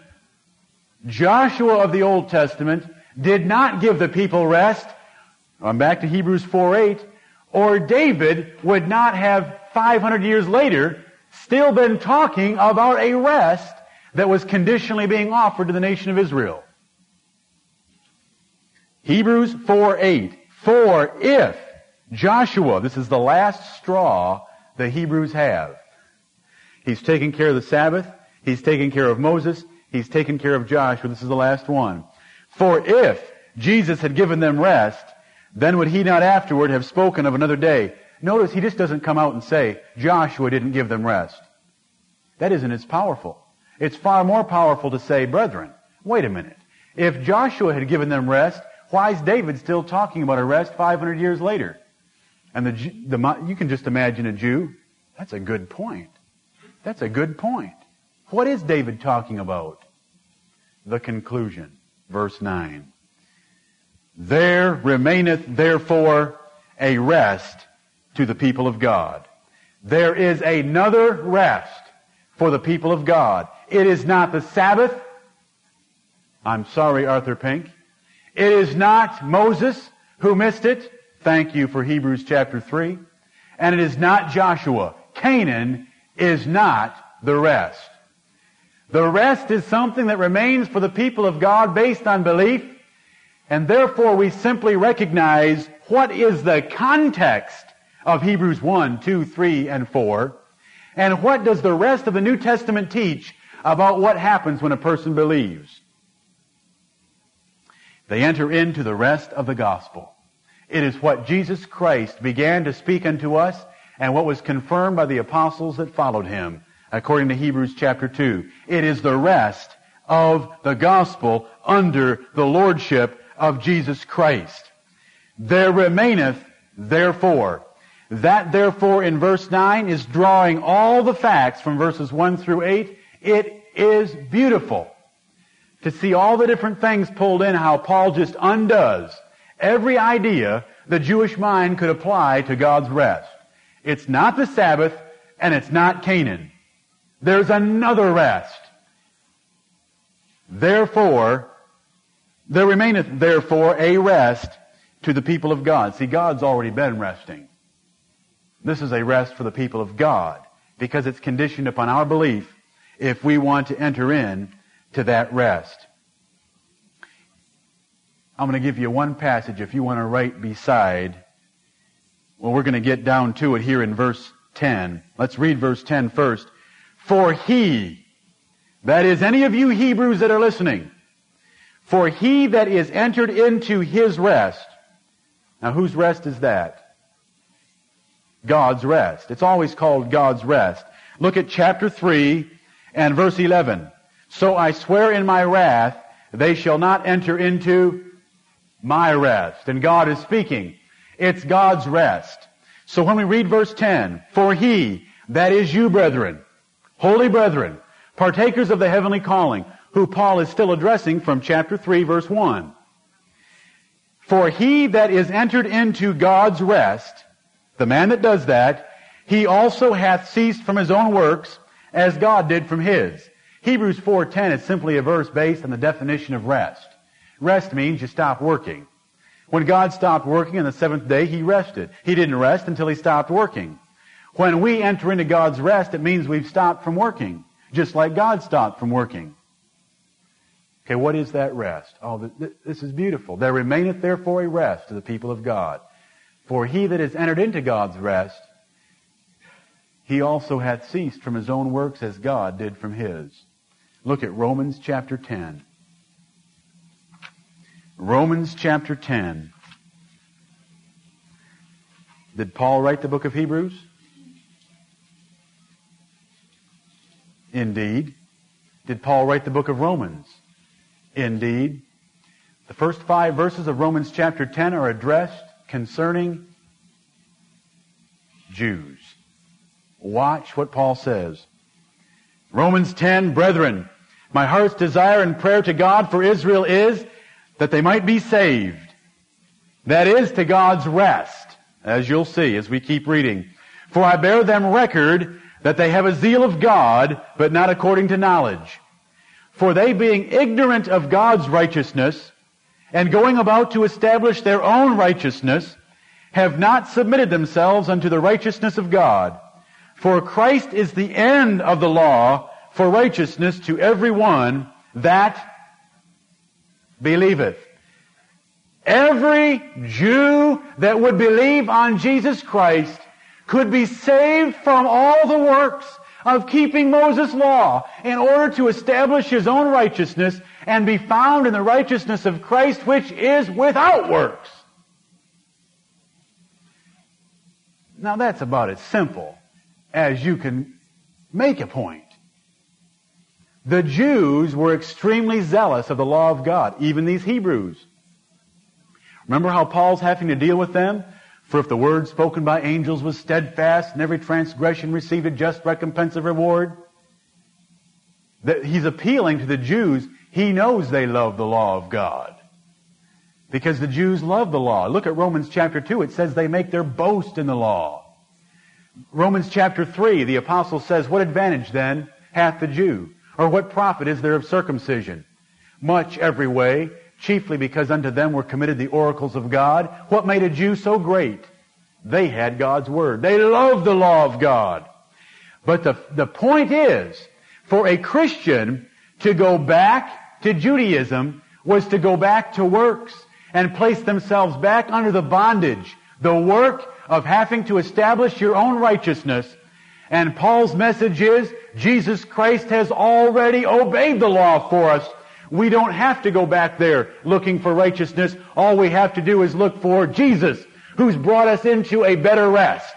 Joshua of the Old Testament, did not give the people rest. I'm back to Hebrews 4:8. Or David would not have 500 years later still been talking about a rest that was conditionally being offered to the nation of Israel. Hebrews 4:8. For if Joshua, this is the last straw the Hebrews have. He's taken care of the Sabbath. He's taken care of Moses. He's taken care of Joshua. This is the last one. For if Jesus had given them rest, then would he not afterward have spoken of another day? Notice he just doesn't come out and say, Joshua didn't give them rest. That isn't as powerful. It's far more powerful to say, brethren, wait a minute. If Joshua had given them rest, why is David still talking about a rest 500 years later? And you can just imagine a Jew. That's a good point. That's a good point. What is David talking about? The conclusion, verse 9. There remaineth therefore a rest to the people of God. There is another rest for the people of God. It is not the Sabbath. I'm sorry, Arthur Pink. It is not Moses who missed it. Thank you for Hebrews chapter 3. And it is not Joshua. Canaan is not the rest. The rest is something that remains for the people of God based on belief. And therefore we simply recognize what is the context of Hebrews 1, 2, 3, and 4. And what does the rest of the New Testament teach about what happens when a person believes? They enter into the rest of the gospel. It is what Jesus Christ began to speak unto us and what was confirmed by the apostles that followed him, according to Hebrews chapter 2. It is the rest of the gospel under the lordship of Jesus Christ. There remaineth therefore. That therefore in verse 9 is drawing all the facts from verses 1 through 8. It is beautiful to see all the different things pulled in, how Paul just undoes every idea the Jewish mind could apply to God's rest. It's not the Sabbath, and it's not Canaan. There's another rest. Therefore, there remaineth therefore a rest to the people of God. See, God's already been resting. This is a rest for the people of God because it's conditioned upon our belief if we want to enter in to that rest. I'm going to give you one passage if you want to write beside. Well, we're going to get down to it here in verse 10. Let's read verse 10 first. For he, that is any of you Hebrews that are listening, for he that is entered into his rest. Now, whose rest is that? God's rest. It's always called God's rest. Look at chapter 3 and verse 11. So I swear in my wrath, they shall not enter into my rest. And God is speaking. It's God's rest. So when we read verse 10, for he, that is you brethren, holy brethren, partakers of the heavenly calling, who Paul is still addressing from chapter 3 verse 1. For he that is entered into God's rest, the man that does that, he also hath ceased from his own works, as God did from his. Hebrews 4:10 is simply a verse based on the definition of rest. Rest means you stop working. When God stopped working on the seventh day, he rested. He didn't rest until he stopped working. When we enter into God's rest, it means we've stopped from working, just like God stopped from working. Okay, what is that rest? Oh, this is beautiful. There remaineth therefore a rest to the people of God. For he that is entered into God's rest, he also hath ceased from his own works as God did from his. Look at Romans chapter 10. Romans chapter 10. Did Paul write the book of Hebrews? Indeed. Did Paul write the book of Romans? Indeed. The first 5 verses of Romans chapter 10 are addressed concerning Jews. Watch what Paul says. Romans 10, brethren, my heart's desire and prayer to God for Israel is that they might be saved. That is to God's rest, as you'll see as we keep reading. For I bear them record that they have a zeal of God, but not according to knowledge. For they being ignorant of God's righteousness, and going about to establish their own righteousness, have not submitted themselves unto the righteousness of God. For Christ is the end of the law for righteousness to every one that believeth. Every Jew that would believe on Jesus Christ could be saved from all the works of keeping Moses' law in order to establish his own righteousness and be found in the righteousness of Christ, which is without works. Now that's about as simple as you can make a point. The Jews were extremely zealous of the law of God, even these Hebrews. Remember how Paul's having to deal with them? For if the word spoken by angels was steadfast, and every transgression received a just recompense of reward. That he's appealing to the Jews. He knows they love the law of God, because the Jews love the law. Look at Romans chapter 2. It says they make their boast in the law. Romans chapter 3, the apostle says, "What advantage then hath the Jew? Or what profit is there of circumcision? Much every way, chiefly because unto them were committed the oracles of God. What made a Jew so great? They had God's word." They loved the law of God. But the point is, for a Christian to go back to Judaism was to go back to works and place themselves back under the bondage, the work of having to establish your own righteousness. And Paul's message is, Jesus Christ has already obeyed the law for us. We don't have to go back there looking for righteousness. All we have to do is look for Jesus, who's brought us into a better rest.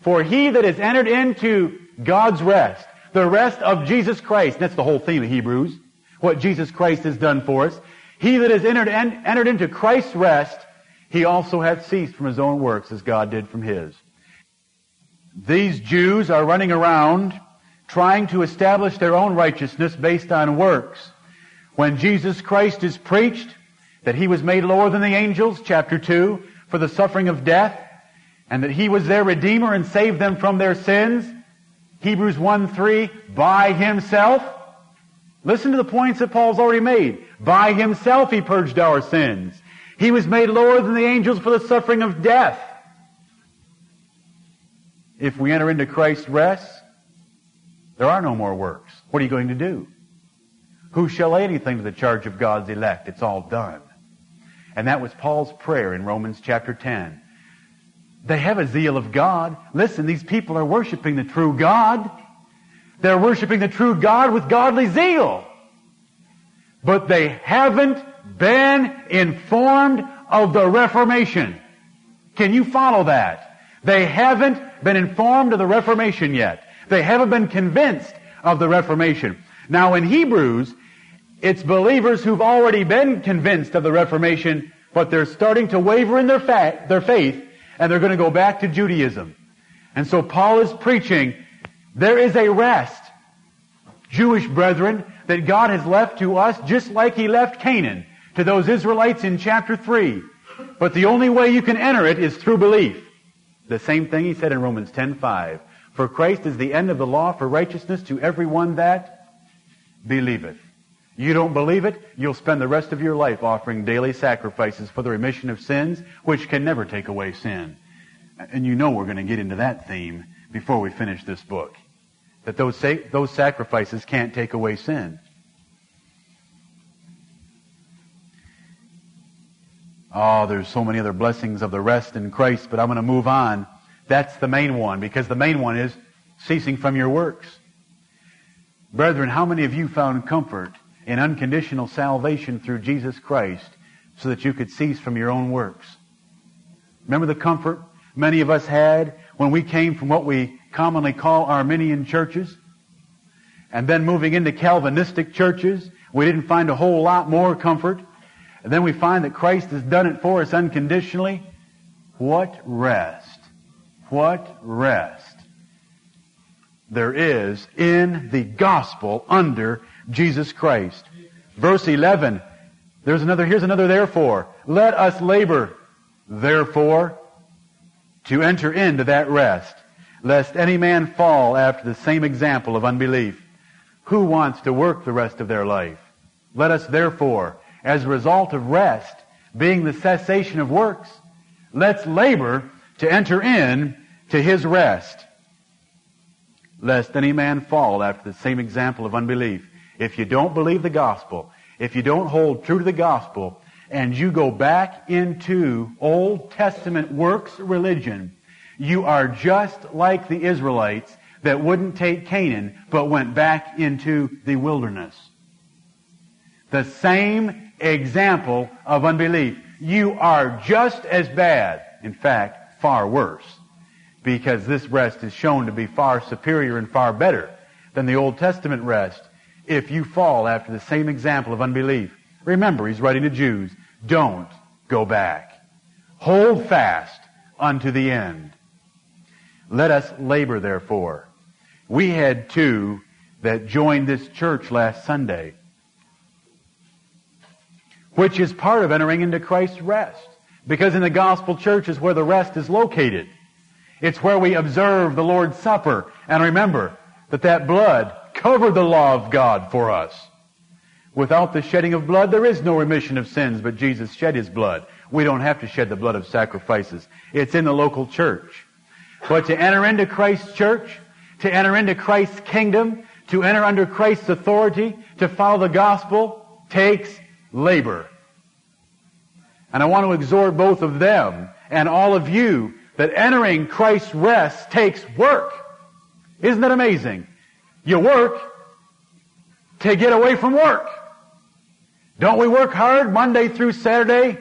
For he that has entered into God's rest, the rest of Jesus Christ, that's the whole theme of Hebrews, what Jesus Christ has done for us. He that has entered into Christ's rest, he also hath ceased from his own works as God did from his. These Jews are running around trying to establish their own righteousness based on works. When Jesus Christ is preached, that he was made lower than the angels, chapter 2, for the suffering of death, and that he was their Redeemer and saved them from their sins, Hebrews 1:3, by himself. Listen to the points that Paul's already made. By himself he purged our sins. He was made lower than the angels for the suffering of death. If we enter into Christ's rest, there are no more works. What are you going to do? Who shall lay anything to the charge of God's elect? It's all done. And that was Paul's prayer in Romans chapter 10. They have a zeal of God. Listen, these people are worshiping the true God. They're worshiping the true God with godly zeal. But they haven't been informed of the Reformation. Can you follow that? They haven't been informed of the Reformation yet. They haven't been convinced of the Reformation. Now in Hebrews, it's believers who've already been convinced of the Reformation, but they're starting to waver in their faith, and they're going to go back to Judaism. And so Paul is preaching, there is a rest, Jewish brethren, that God has left to us just like he left Canaan to those Israelites in chapter 3. But the only way you can enter it is through belief. The same thing he said in Romans 10:5. For Christ is the end of the law for righteousness to everyone that believeth. You don't believe it, you'll spend the rest of your life offering daily sacrifices for the remission of sins, which can never take away sin. And you know we're going to get into that theme before we finish this book. That those sacrifices can't take away sin. Oh, there's so many other blessings of the rest in Christ, but I'm going to move on. That's the main one, because the main one is ceasing from your works. Brethren, how many of you found comfort in unconditional salvation through Jesus Christ so that you could cease from your own works? Remember the comfort many of us had when we came from what we commonly call Arminian churches? And then moving into Calvinistic churches, we didn't find a whole lot more comfort. And then we find that Christ has done it for us unconditionally. What rest! What rest there is in the gospel under Jesus Christ. Verse 11, here's another therefore. Let us labor, therefore, to enter into that rest, lest any man fall after the same example of unbelief. Who wants to work the rest of their life? Let us therefore, as a result of rest being the cessation of works, let's labor to enter in to his rest, lest any man fall after the same example of unbelief. If you don't believe the gospel, if you don't hold true to the gospel, and you go back into Old Testament works religion, you are just like the Israelites that wouldn't take Canaan but went back into the wilderness. The same example of unbelief. You are just as bad, in fact, far worse, because this rest is shown to be far superior and far better than the Old Testament rest if you fall after the same example of unbelief. Remember, he's writing to Jews. Don't go back. Hold fast unto the end. Let us labor, therefore. We had two that joined this church last Sunday, which is part of entering into Christ's rest, because in the gospel church is where the rest is located. It's where we observe the Lord's Supper and remember that that blood covered the law of God for us. Without the shedding of blood, there is no remission of sins, but Jesus shed his blood. We don't have to shed the blood of sacrifices. It's in the local church. But to enter into Christ's church, to enter into Christ's kingdom, to enter under Christ's authority, to follow the gospel, takes labor. And I want to exhort both of them and all of you that entering Christ's rest takes work. Isn't that amazing? You work to get away from work. Don't we work hard Monday through Saturday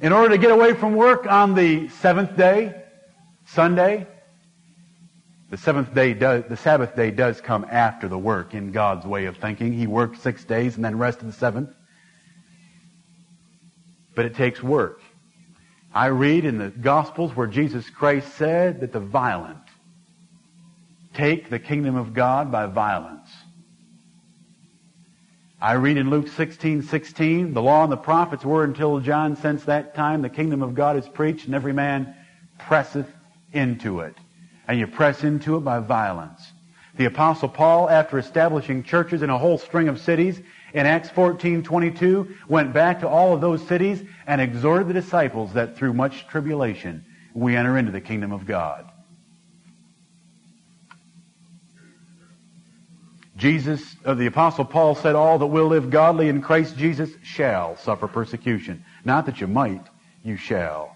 in order to get away from work on the seventh day, Sunday? The Sabbath day does come after the work in God's way of thinking. He worked 6 days and then rested the seventh. But it takes work. I read in the Gospels where Jesus Christ said that the violent take the kingdom of God by violence. I read in Luke 16:16, the law and the prophets were until John, since that time the kingdom of God is preached, and every man presseth into it. And you press into it by violence. The Apostle Paul, after establishing churches in a whole string of cities, in Acts 14:22, went back to all of those cities and exhorted the disciples that through much tribulation we enter into the kingdom of God. The Apostle Paul said, all that will live godly in Christ Jesus shall suffer persecution. Not that you might, you shall.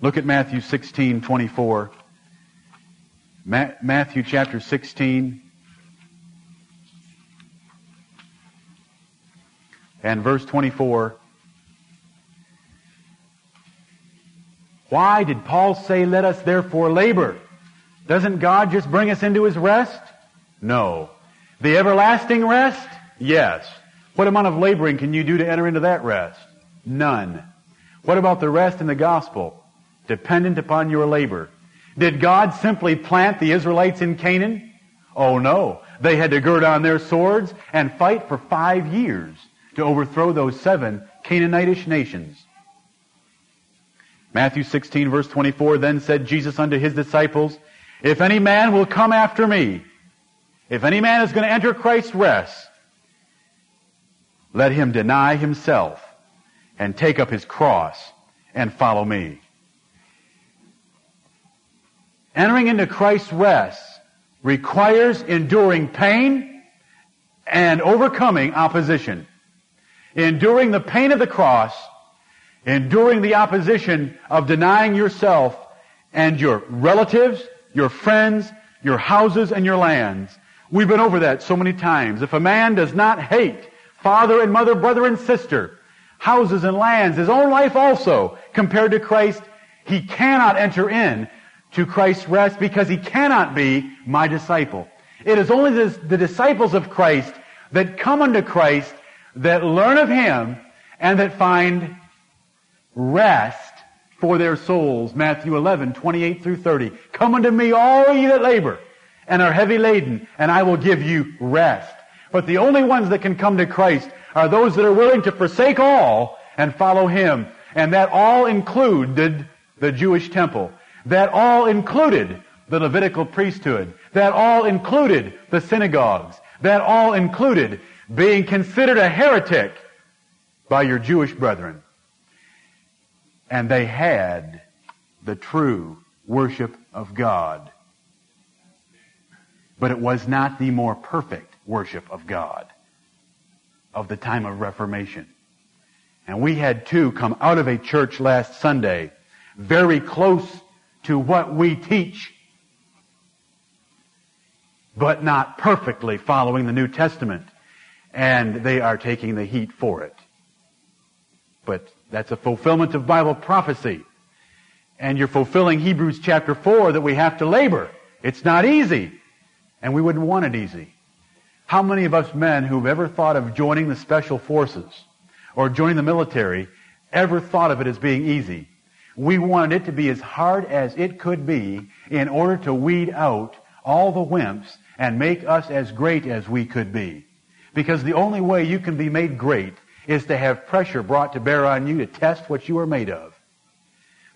Look at Matthew 16:24. Matthew chapter 16 and verse 24. Why did Paul say, let us therefore labor? Doesn't God just bring us into his rest? No. The everlasting rest? Yes. What amount of laboring can you do to enter into that rest? None. What about the rest in the gospel? Dependent upon your labor. Did God simply plant the Israelites in Canaan? Oh no. They had to gird on their swords and fight for 5 years to overthrow those 7 Canaanitish nations. Matthew 16 verse 24, then said Jesus unto his disciples, if any man will come after me, if any man is going to enter Christ's rest, let him deny himself and take up his cross and follow me. Entering into Christ's rest requires enduring pain and overcoming opposition. Enduring the pain of the cross, enduring the opposition of denying yourself and your relatives, your friends, your houses, and your lands. We've been over that so many times. If a man does not hate father and mother, brother and sister, houses and lands, his own life also, compared to Christ, he cannot enter in to Christ's rest because he cannot be my disciple. It is only the disciples of Christ that come unto Christ, that learn of him, and that find rest for their souls. Matthew 11:28 through 30. Come unto me, all ye that labor and are heavy laden, and I will give you rest. But the only ones that can come to Christ are those that are willing to forsake all and follow him. And that all included the Jewish temple. That all included the Levitical priesthood. That all included the synagogues. That all included being considered a heretic by your Jewish brethren. And they had the true worship of God. But it was not the more perfect worship of God of the time of Reformation. And we had two come out of a church last Sunday very close to what we teach, but not perfectly following the New Testament. And they are taking the heat for it. But that's a fulfillment of Bible prophecy. And you're fulfilling Hebrews chapter 4 that we have to labor. It's not easy. And we wouldn't want it easy. How many of us men who've ever thought of joining the special forces or joining the military ever thought of it as being easy? We wanted it to be as hard as it could be in order to weed out all the wimps and make us as great as we could be. Because the only way you can be made great is to have pressure brought to bear on you to test what you are made of.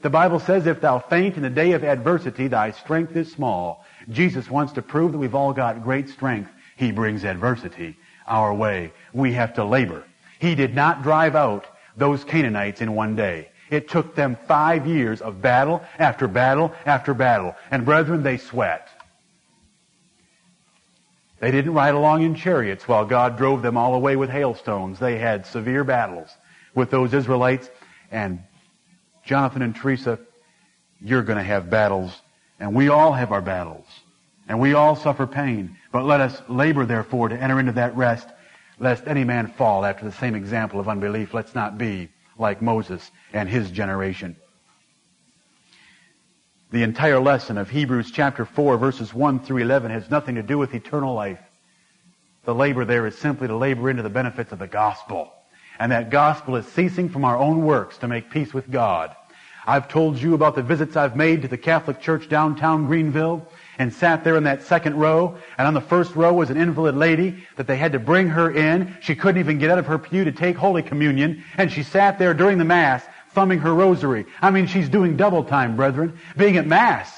The Bible says, if thou faint in the day of adversity, thy strength is small. Jesus wants to prove that we've all got great strength. He brings adversity our way. We have to labor. He did not drive out those Canaanites in one day. It took them 5 years of battle after battle after battle. And brethren, they sweat. They didn't ride along in chariots while God drove them all away with hailstones. They had severe battles with those Israelites. And Jonathan and Teresa, you're going to have battles. And we all have our battles. And we all suffer pain. But let us labor, therefore, to enter into that rest, lest any man fall after the same example of unbelief. Let's not be like Moses and his generation. The entire lesson of Hebrews chapter 4, verses 1 through 11 has nothing to do with eternal life. The labor there is simply to labor into the benefits of the gospel. And that gospel is ceasing from our own works to make peace with God. I've told you about the visits I've made to the Catholic Church downtown Greenville and sat there in that second row, and on the first row was an invalid lady that they had to bring her in. She couldn't even get out of her pew to take Holy Communion, and she sat there during the Mass thumbing her rosary. I mean, she's doing double time, brethren. Being at Mass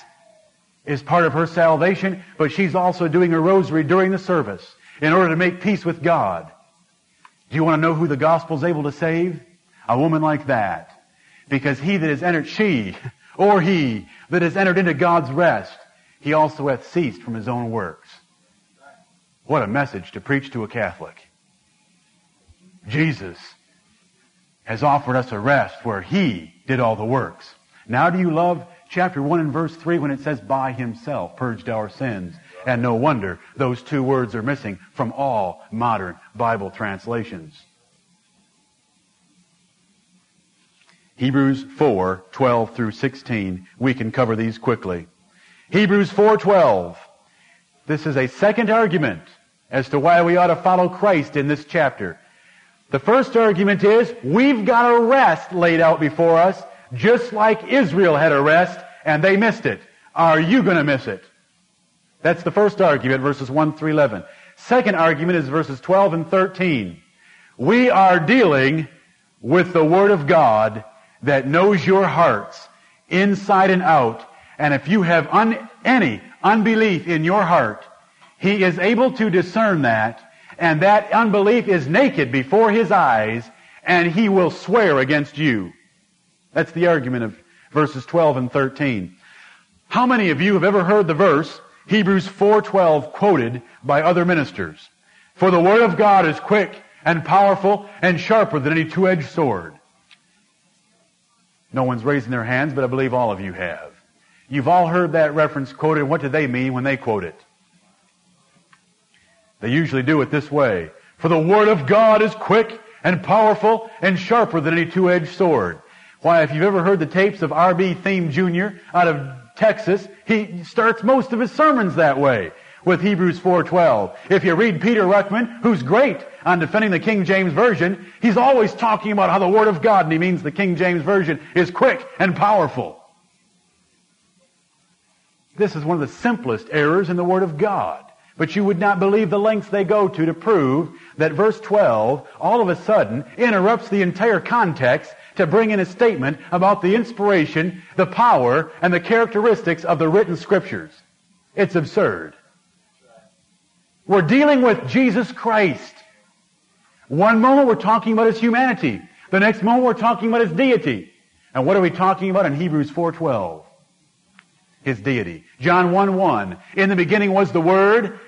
is part of her salvation, but she's also doing her rosary during the service in order to make peace with God. Do you want to know who the gospel's able to save? A woman like that. Because he that has entered into God's rest, he also hath ceased from his own works. What a message to preach to a Catholic. Jesus has offered us a rest where he did all the works. Now do you love chapter 1 and verse 3 when it says, by himself purged our sins? And no wonder those two words are missing from all modern Bible translations. Hebrews 4, 12 through 16. We can cover these quickly. Hebrews 4:12. This is a second argument as to why we ought to follow Christ in this chapter. The first argument is, we've got a rest laid out before us, just like Israel had a rest, and they missed it. Are you going to miss it? That's the first argument, verses 1 through 11. Second argument is verses 12 and 13. We are dealing with the Word of God that knows your hearts inside and out. And if you have any unbelief in your heart, he is able to discern that, and that unbelief is naked before his eyes, and he will swear against you. That's the argument of verses 12 and 13. How many of you have ever heard the verse, Hebrews 4:12, quoted by other ministers? For the word of God is quick and powerful and sharper than any two-edged sword. No one's raising their hands, but I believe all of you have. You've all heard that reference quoted. What do they mean when they quote it? They usually do it this way. For the Word of God is quick and powerful and sharper than any two-edged sword. Why, if you've ever heard the tapes of R.B. Theme Jr. out of Texas, he starts most of his sermons that way with Hebrews 4:12. If you read Peter Ruckman, who's great on defending the King James Version, he's always talking about how the Word of God, and he means the King James Version, is quick and powerful. This is one of the simplest errors in the Word of God. But you would not believe the lengths they go to prove that verse 12 all of a sudden interrupts the entire context to bring in a statement about the inspiration, the power, and the characteristics of the written Scriptures. It's absurd. We're dealing with Jesus Christ. One moment we're talking about his humanity. The next moment we're talking about his deity. And what are we talking about in Hebrews 4:12? His deity. John 1:1. In the beginning was the Word,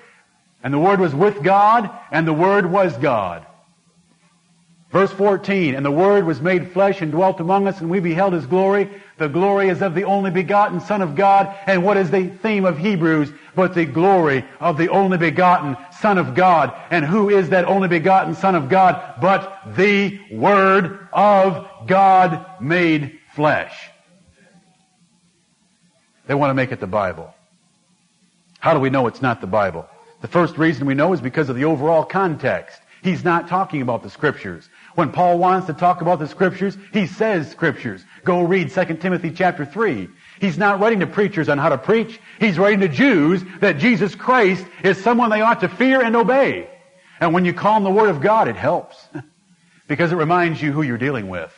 and the Word was with God, and the Word was God. Verse 14. And the Word was made flesh and dwelt among us, and we beheld his glory. The glory is of the only begotten Son of God. And what is the theme of Hebrews but the glory of the only begotten Son of God? And who is that only begotten Son of God but the Word of God made flesh? They want to make it the Bible. How do we know it's not the Bible? The first reason we know is because of the overall context. He's not talking about the Scriptures. When Paul wants to talk about the Scriptures, he says Scriptures. Go read 2 Timothy chapter 3. He's not writing to preachers on how to preach. He's writing to Jews that Jesus Christ is someone they ought to fear and obey. And when you call him the Word of God, it helps because it reminds you who you're dealing with.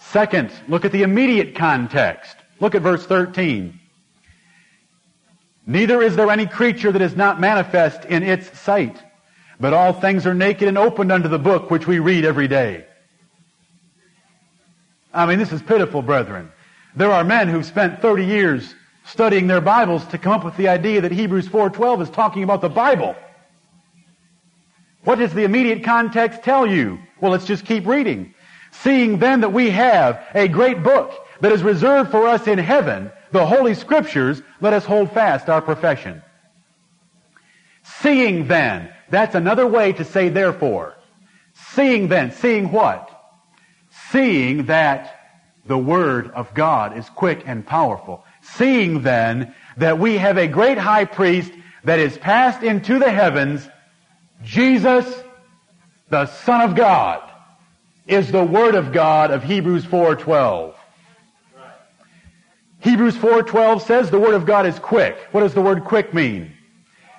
Second, look at the immediate context. Look at verse 13. Neither is there any creature that is not manifest in its sight, but all things are naked and opened unto the book which we read every day. I mean, this is pitiful, brethren. There are men who've spent 30 years studying their Bibles to come up with the idea that Hebrews 4:12 is talking about the Bible. What does the immediate context tell you? Well, let's just keep reading. Seeing then that we have a great book that is reserved for us in heaven, the Holy Scriptures, let us hold fast our profession. Seeing then, that's another way to say therefore. Seeing then, seeing what? Seeing that the Word of God is quick and powerful. Seeing then that we have a great high priest that is passed into the heavens, Jesus, the Son of God, is the Word of God of Hebrews 4:12. Right. Hebrews 4:12 says the Word of God is quick. What does the word quick mean?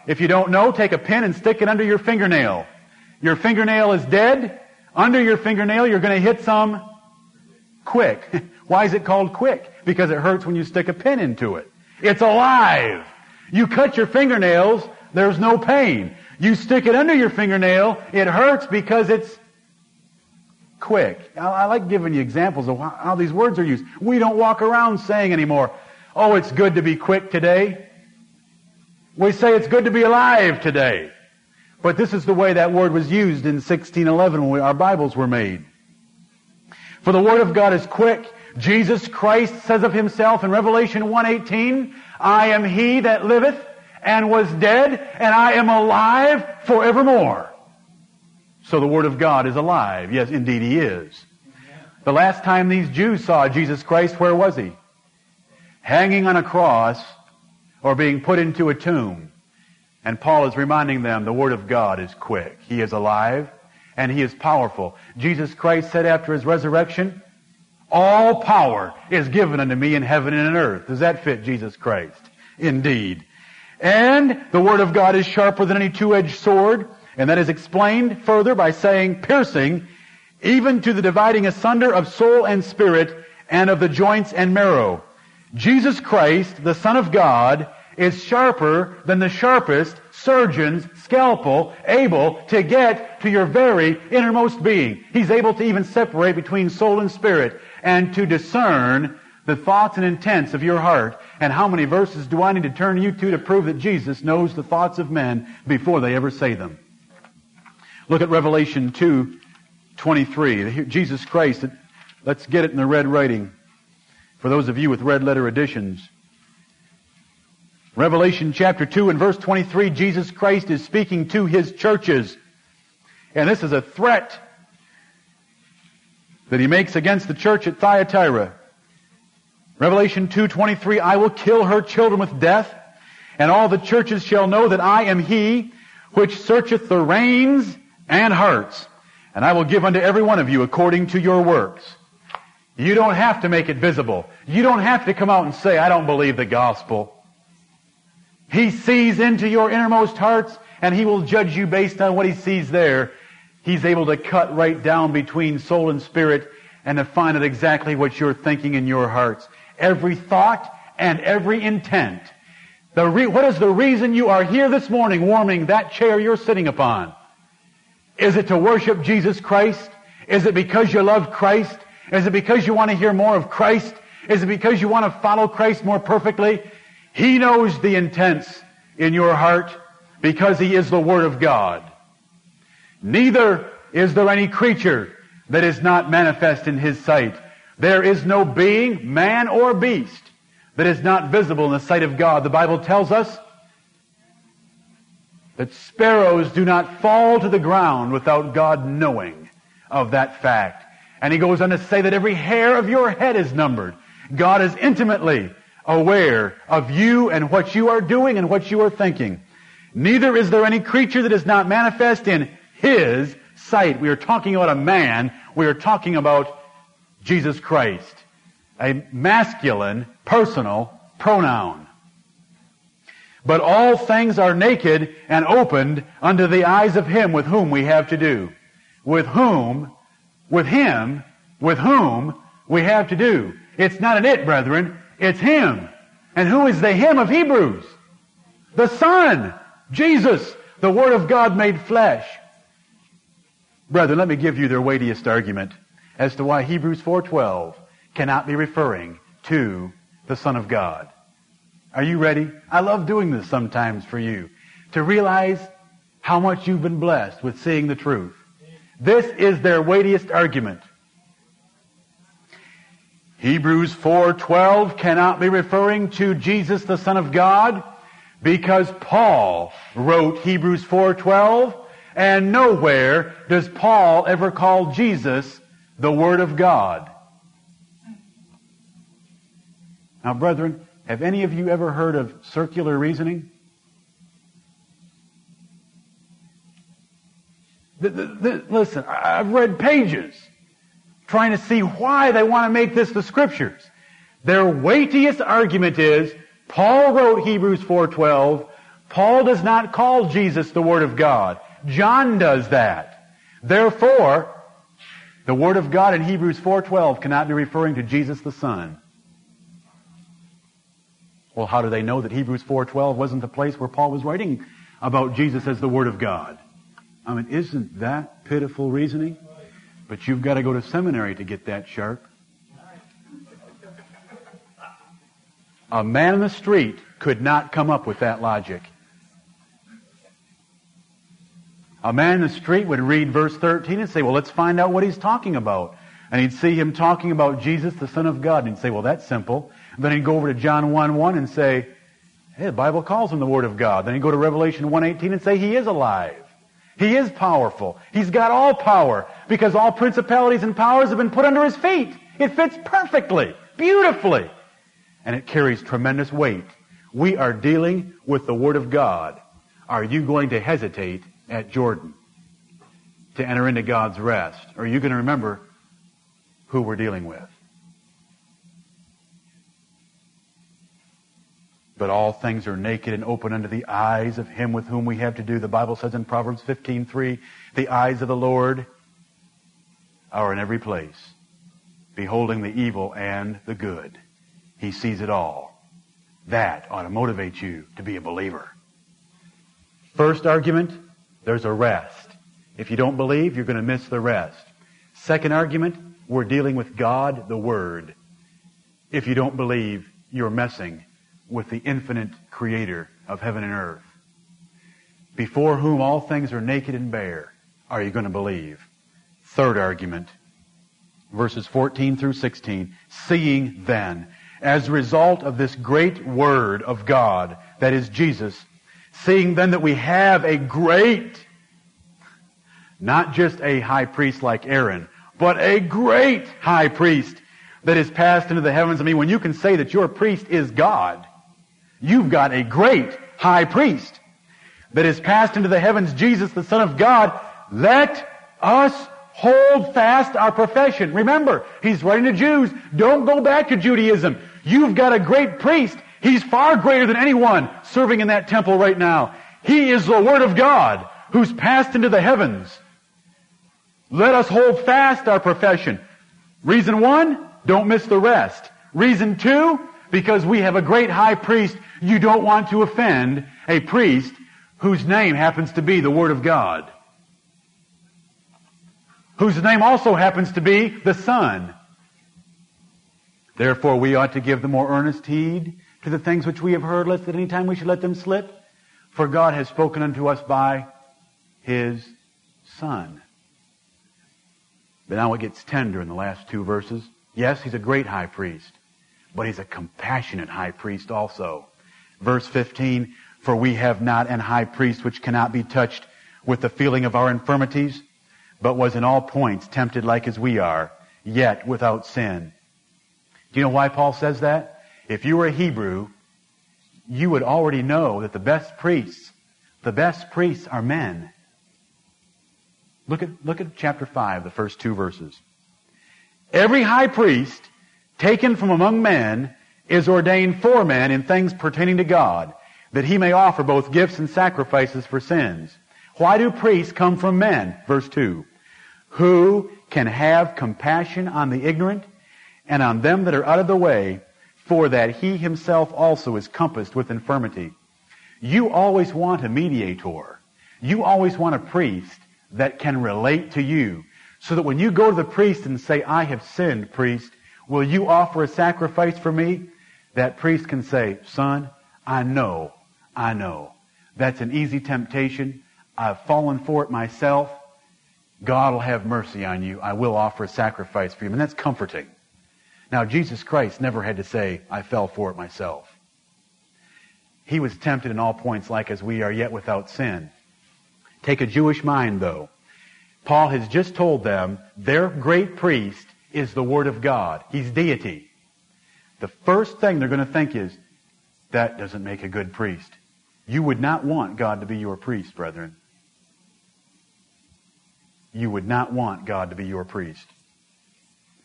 If you don't know, take a pin and stick it under your fingernail. Your fingernail is dead. Under your fingernail, you're going to hit some quick. Why is it called quick? Because it hurts when you stick a pin into it. It's alive. You cut your fingernails, there's no pain. You stick it under your fingernail, it hurts because it's quick. I like giving you examples of how these words are used. We don't walk around saying anymore, oh, it's good to be quick today. We say it's good to be alive today. But this is the way that word was used in 1611 when our Bibles were made. For the Word of God is quick. Jesus Christ says of himself in Revelation 1:18, I am he that liveth and was dead, and I am alive forevermore. So the Word of God is alive. Yes, indeed he is. The last time these Jews saw Jesus Christ, where was he? Hanging on a cross or being put into a tomb. And Paul is reminding them the Word of God is quick. He is alive and he is powerful. Jesus Christ said after his resurrection, all power is given unto me in heaven and in earth. Does that fit Jesus Christ? Indeed. And the Word of God is sharper than any two-edged sword. And that is explained further by saying, piercing even to the dividing asunder of soul and spirit and of the joints and marrow. Jesus Christ, the Son of God, is sharper than the sharpest surgeon's scalpel, able to get to your very innermost being. He's able to even separate between soul and spirit and to discern the thoughts and intents of your heart. And how many verses do I need to turn you to prove that Jesus knows the thoughts of men before they ever say them? Look at Revelation 2:23. Jesus Christ, let's get it in the red writing for those of you with red letter editions. Revelation chapter 2 and verse 23, Jesus Christ is speaking to his churches. And this is a threat that he makes against the church at Thyatira. Revelation 2:23, I will kill her children with death, and all the churches shall know that I am he which searcheth the reins and hearts, and I will give unto every one of you according to your works. You don't have to make it visible. You don't have to come out and say, I don't believe the gospel. He sees into your innermost hearts, and he will judge you based on what he sees there. He's able to cut right down between soul and spirit and to find out exactly what you're thinking in your hearts. Every thought and every intent. What is the reason you are here this morning warming that chair you're sitting upon? Is it to worship Jesus Christ? Is it because you love Christ? Is it because you want to hear more of Christ? Is it because you want to follow Christ more perfectly? He knows the intents in your heart because he is the Word of God. Neither is there any creature that is not manifest in his sight. There is no being, man or beast, that is not visible in the sight of God. The Bible tells us that sparrows do not fall to the ground without God knowing of that fact. And he goes on to say that every hair of your head is numbered. God is intimately aware of you and what you are doing and what you are thinking. Neither is there any creature that is not manifest in His sight. We are talking about a man. We are talking about Jesus Christ. A masculine, personal pronoun. But all things are naked and opened unto the eyes of Him with whom we have to do. With whom we have to do. It's not an it, brethren. It's Him. And who is the Him of Hebrews? The Son, Jesus, the Word of God made flesh. Brethren, let me give you their weightiest argument as to why Hebrews 4:12 cannot be referring to the Son of God. Are you ready? I love doing this sometimes for you, to realize how much you've been blessed with seeing the truth. This is their weightiest argument. Hebrews 4:12 cannot be referring to Jesus, the Son of God, because Paul wrote Hebrews 4:12, and nowhere does Paul ever call Jesus the Word of God. Now, brethren, have any of you ever heard of circular reasoning? Listen, I've read pages trying to see why they want to make this the Scriptures. Their weightiest argument is Paul wrote Hebrews 4:12. Paul does not call Jesus the Word of God. John does that. Therefore, the Word of God in Hebrews 4:12 cannot be referring to Jesus the Son. Well, how do they know that Hebrews 4:12 wasn't the place where Paul was writing about Jesus as the Word of God? I mean, isn't that pitiful reasoning? But you've got to go to seminary to get that sharp. A man in the street could not come up with that logic. A man in the street would read verse 13 and say, well, let's find out what he's talking about. And he'd see him talking about Jesus, the Son of God. And he'd say, well, that's simple. Then he'd go over to John 1:1 and say, hey, the Bible calls him the Word of God. Then he'd go to Revelation 1:18 and say, He is alive. He is powerful. He's got all power because all principalities and powers have been put under His feet. It fits perfectly, beautifully, and it carries tremendous weight. We are dealing with the Word of God. Are you going to hesitate at Jordan to enter into God's rest? Or are you going to remember who we're dealing with? But all things are naked and open unto the eyes of Him with whom we have to do. The Bible says in Proverbs 15:3, the eyes of the Lord are in every place, beholding the evil and the good. He sees it all. That ought to motivate you to be a believer. First argument, there's a rest. If you don't believe, you're going to miss the rest. Second argument, we're dealing with God, the Word. If you don't believe, you're messing with the infinite Creator of heaven and earth, before whom all things are naked and bare. Are you going to believe? Third argument, verses 14 through 16. Seeing then, as a result of this great Word of God, that is Jesus, seeing then that we have a great, not just a high priest like Aaron, but a great high priest that is passed into the heavens. I mean, when you can say that your priest is God, you've got a great high priest that is passed into the heavens, Jesus, the Son of God. Let us hold fast our profession. Remember, he's writing to Jews. Don't go back to Judaism. You've got a great priest. He's far greater than anyone serving in that temple right now. He is the Word of God who's passed into the heavens. Let us hold fast our profession. Reason one, don't miss the rest. Reason two, because we have a great high priest, you don't want to offend a priest whose name happens to be the Word of God, whose name also happens to be the Son. Therefore, we ought to give the more earnest heed to the things which we have heard, lest at any time we should let them slip. For God has spoken unto us by His Son. But now it gets tender in the last two verses. Yes, he's a great high priest, but he's a compassionate high priest also. Verse 15, for we have not an high priest which cannot be touched with the feeling of our infirmities, but was in all points tempted like as we are, yet without sin. Do you know why Paul says that? If you were a Hebrew, you would already know that the best priests are men. Look at chapter 5, the first two verses. Every high priest taken from among men is ordained for men in things pertaining to God, that he may offer both gifts and sacrifices for sins. Why do priests come from men? Verse 2. Who can have compassion on the ignorant and on them that are out of the way, for that he himself also is compassed with infirmity. You always want a mediator. You always want a priest that can relate to you, so that when you go to the priest and say, I have sinned, priest, will you offer a sacrifice for me? That priest can say, son, I know. That's an easy temptation. I've fallen for it myself. God will have mercy on you. I will offer a sacrifice for you. And that's comforting. Now, Jesus Christ never had to say, I fell for it myself. He was tempted in all points like as we are, yet without sin. Take a Jewish mind, though. Paul has just told them their great priest is the Word of God. He's deity. The first thing they're going to think is, that doesn't make a good priest. You would not want God to be your priest, brethren. You would not want God to be your priest.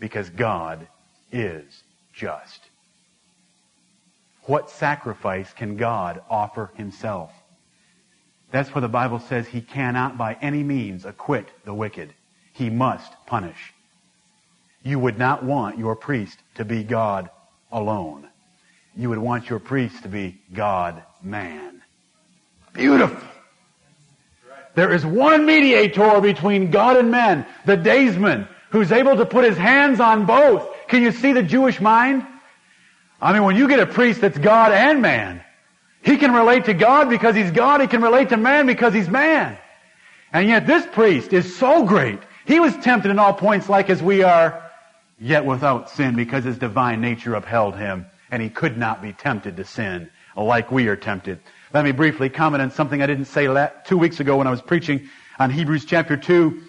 Because God is just. What sacrifice can God offer himself? That's why the Bible says he cannot by any means acquit the wicked. He must punish. You would not want your priest to be God alone. You would want your priest to be God-man. Beautiful! There is one mediator between God and men, the daysman, who's able to put his hands on both. Can you see the Jewish mind? I mean, when you get a priest that's God and man, he can relate to God because he's God, he can relate to man because he's man. And yet this priest is so great. He was tempted in all points like as we are, yet without sin, because his divine nature upheld him, and he could not be tempted to sin like we are tempted. Let me briefly comment on something I didn't say 2 weeks ago when I was preaching on Hebrews chapter 2.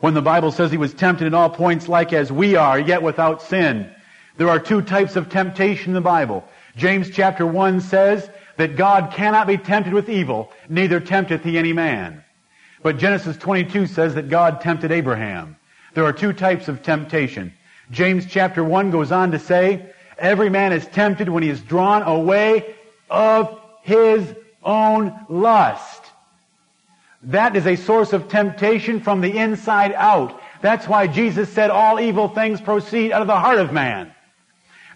When the Bible says he was tempted in all points like as we are, yet without sin. There are two types of temptation in the Bible. James chapter 1 says that God cannot be tempted with evil, neither tempteth he any man. But Genesis 22 says that God tempted Abraham. There are two types of temptation. James chapter 1 goes on to say, every man is tempted when he is drawn away of his own lust. That is a source of temptation from the inside out. That's why Jesus said all evil things proceed out of the heart of man.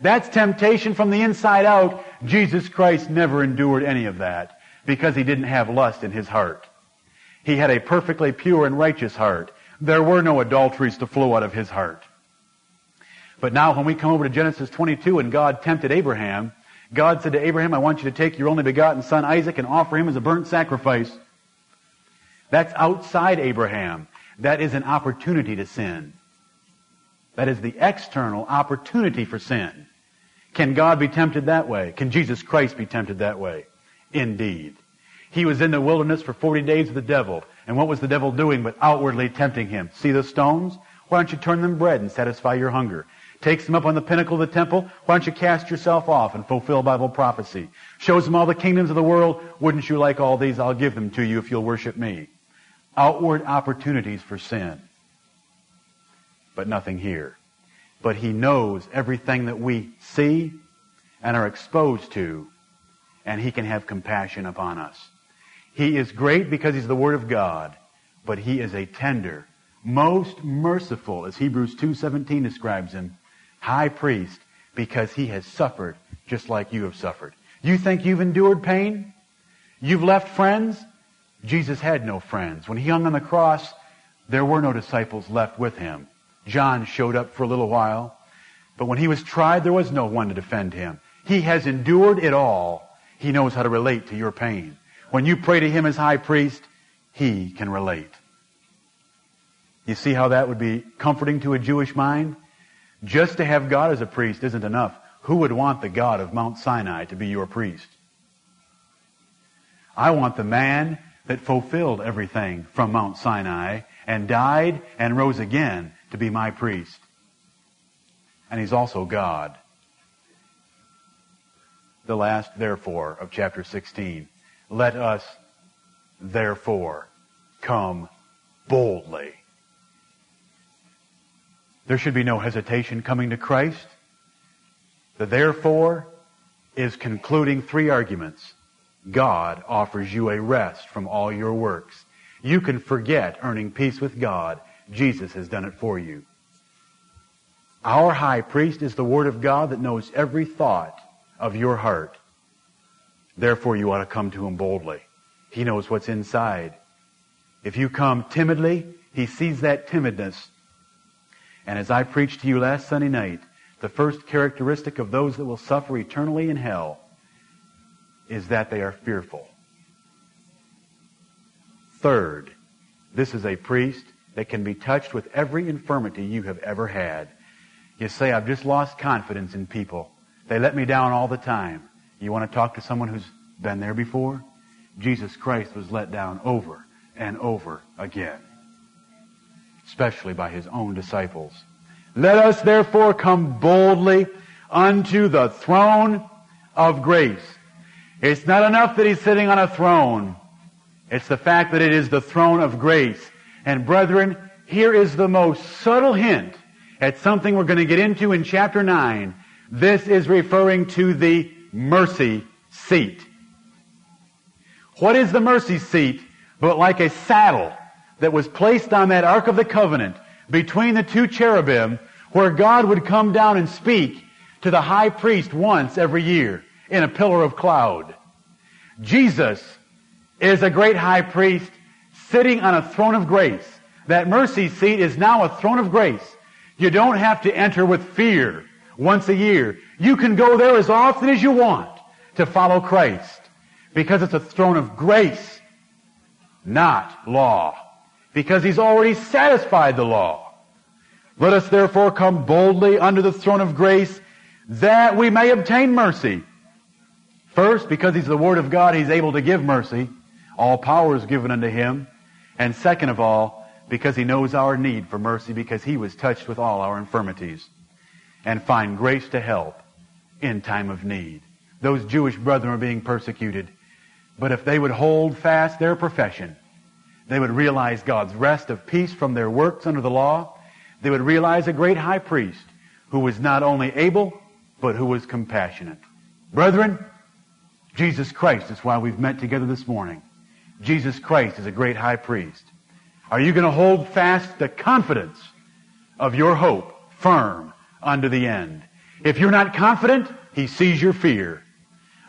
That's temptation from the inside out. Jesus Christ never endured any of that because he didn't have lust in his heart. He had a perfectly pure and righteous heart. There were no adulteries to flow out of his heart. But now when we come over to Genesis 22 and God tempted Abraham, God said to Abraham, I want you to take your only begotten son Isaac and offer him as a burnt sacrifice. That's outside Abraham. That is an opportunity to sin. That is the external opportunity for sin. Can God be tempted that way? Can Jesus Christ be tempted that way? Indeed. He was in the wilderness for 40 days with the devil. And what was the devil doing but outwardly tempting him? See the stones? Why don't you turn them bread and satisfy your hunger? Takes them up on the pinnacle of the temple. Why don't you cast yourself off and fulfill Bible prophecy? Shows them all the kingdoms of the world. Wouldn't you like all these? I'll give them to you if you'll worship me. Outward opportunities for sin, but nothing here. But he knows everything that we see and are exposed to, and he can have compassion upon us. He is great because he's the Word of God, but he is a tender, most merciful, as Hebrews 2:17 describes him, high priest, because he has suffered just like you have suffered. You think you've endured pain? You've left friends? Jesus had no friends. When he hung on the cross, there were no disciples left with him. John showed up for a little while, but when he was tried, there was no one to defend him. He has endured it all. He knows how to relate to your pain. When you pray to him as high priest, he can relate. You see how that would be comforting to a Jewish mind? Just to have God as a priest isn't enough. Who would want the God of Mount Sinai to be your priest? I want the man that fulfilled everything from Mount Sinai and died and rose again to be my priest. And he's also God. the last therefore of chapter 16. Let us therefore come boldly. There should be no hesitation coming to Christ. The therefore is concluding three arguments. God offers you a rest from all your works. You can forget earning peace with God. Jesus has done it for you. Our high priest is the Word of God that knows every thought of your heart. Therefore, you ought to come to Him boldly. He knows what's inside. If you come timidly, He sees that timidness. And as I preached to you last Sunday night, the first characteristic of those that will suffer eternally in hell is that they are fearful. Third, this is a priest that can be touched with every infirmity you have ever had. You say, I've just lost confidence in people. They let me down all the time. You want to talk to someone who's been there before? Jesus Christ was let down over and over again, especially by His own disciples. Let us therefore come boldly unto the throne of grace. It's not enough that He's sitting on a throne. It's the fact that it is the throne of grace. And brethren, here is the most subtle hint at something we're going to get into in chapter 9. This is referring to the mercy seat. What is the mercy seat but like a saddle that was placed on that Ark of the Covenant between the two cherubim, where God would come down and speak to the high priest once every year in a pillar of cloud. Jesus is a great high priest sitting on a throne of grace. That mercy seat is now a throne of grace. You don't have to enter with fear once a year. You can go there as often as you want to follow Christ, because it's a throne of grace, not law, because He's already satisfied the law. Let us therefore come boldly unto the throne of grace, that we may obtain mercy. First, because He's the Word of God, He's able to give mercy. All power is given unto Him. And second of all, because He knows our need for mercy, because He was touched with all our infirmities. And find grace to help in time of need. Those Jewish brethren are being persecuted. But if they would hold fast their profession, they would realize God's rest of peace from their works under the law. They would realize a great high priest who was not only able, but who was compassionate. Brethren, Jesus Christ is why we've met together this morning. Jesus Christ is a great high priest. Are you going to hold fast the confidence of your hope firm unto the end? If you're not confident, He sees your fear.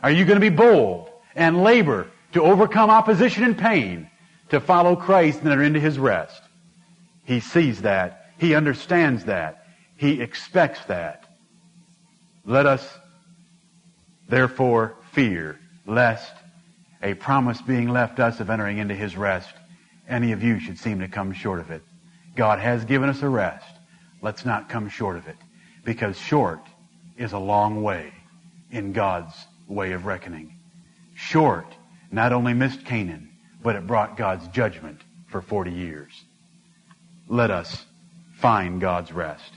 Are you going to be bold and labor to overcome opposition and pain to follow Christ and enter into His rest? He sees that. He understands that. He expects that. Let us therefore fear, lest a promise being left us of entering into His rest, any of you should seem to come short of it. God has given us a rest. Let's not come short of it, because short is a long way in God's way of reckoning. Short not only missed Canaan, but it brought God's judgment for 40 years. Let us find God's rest.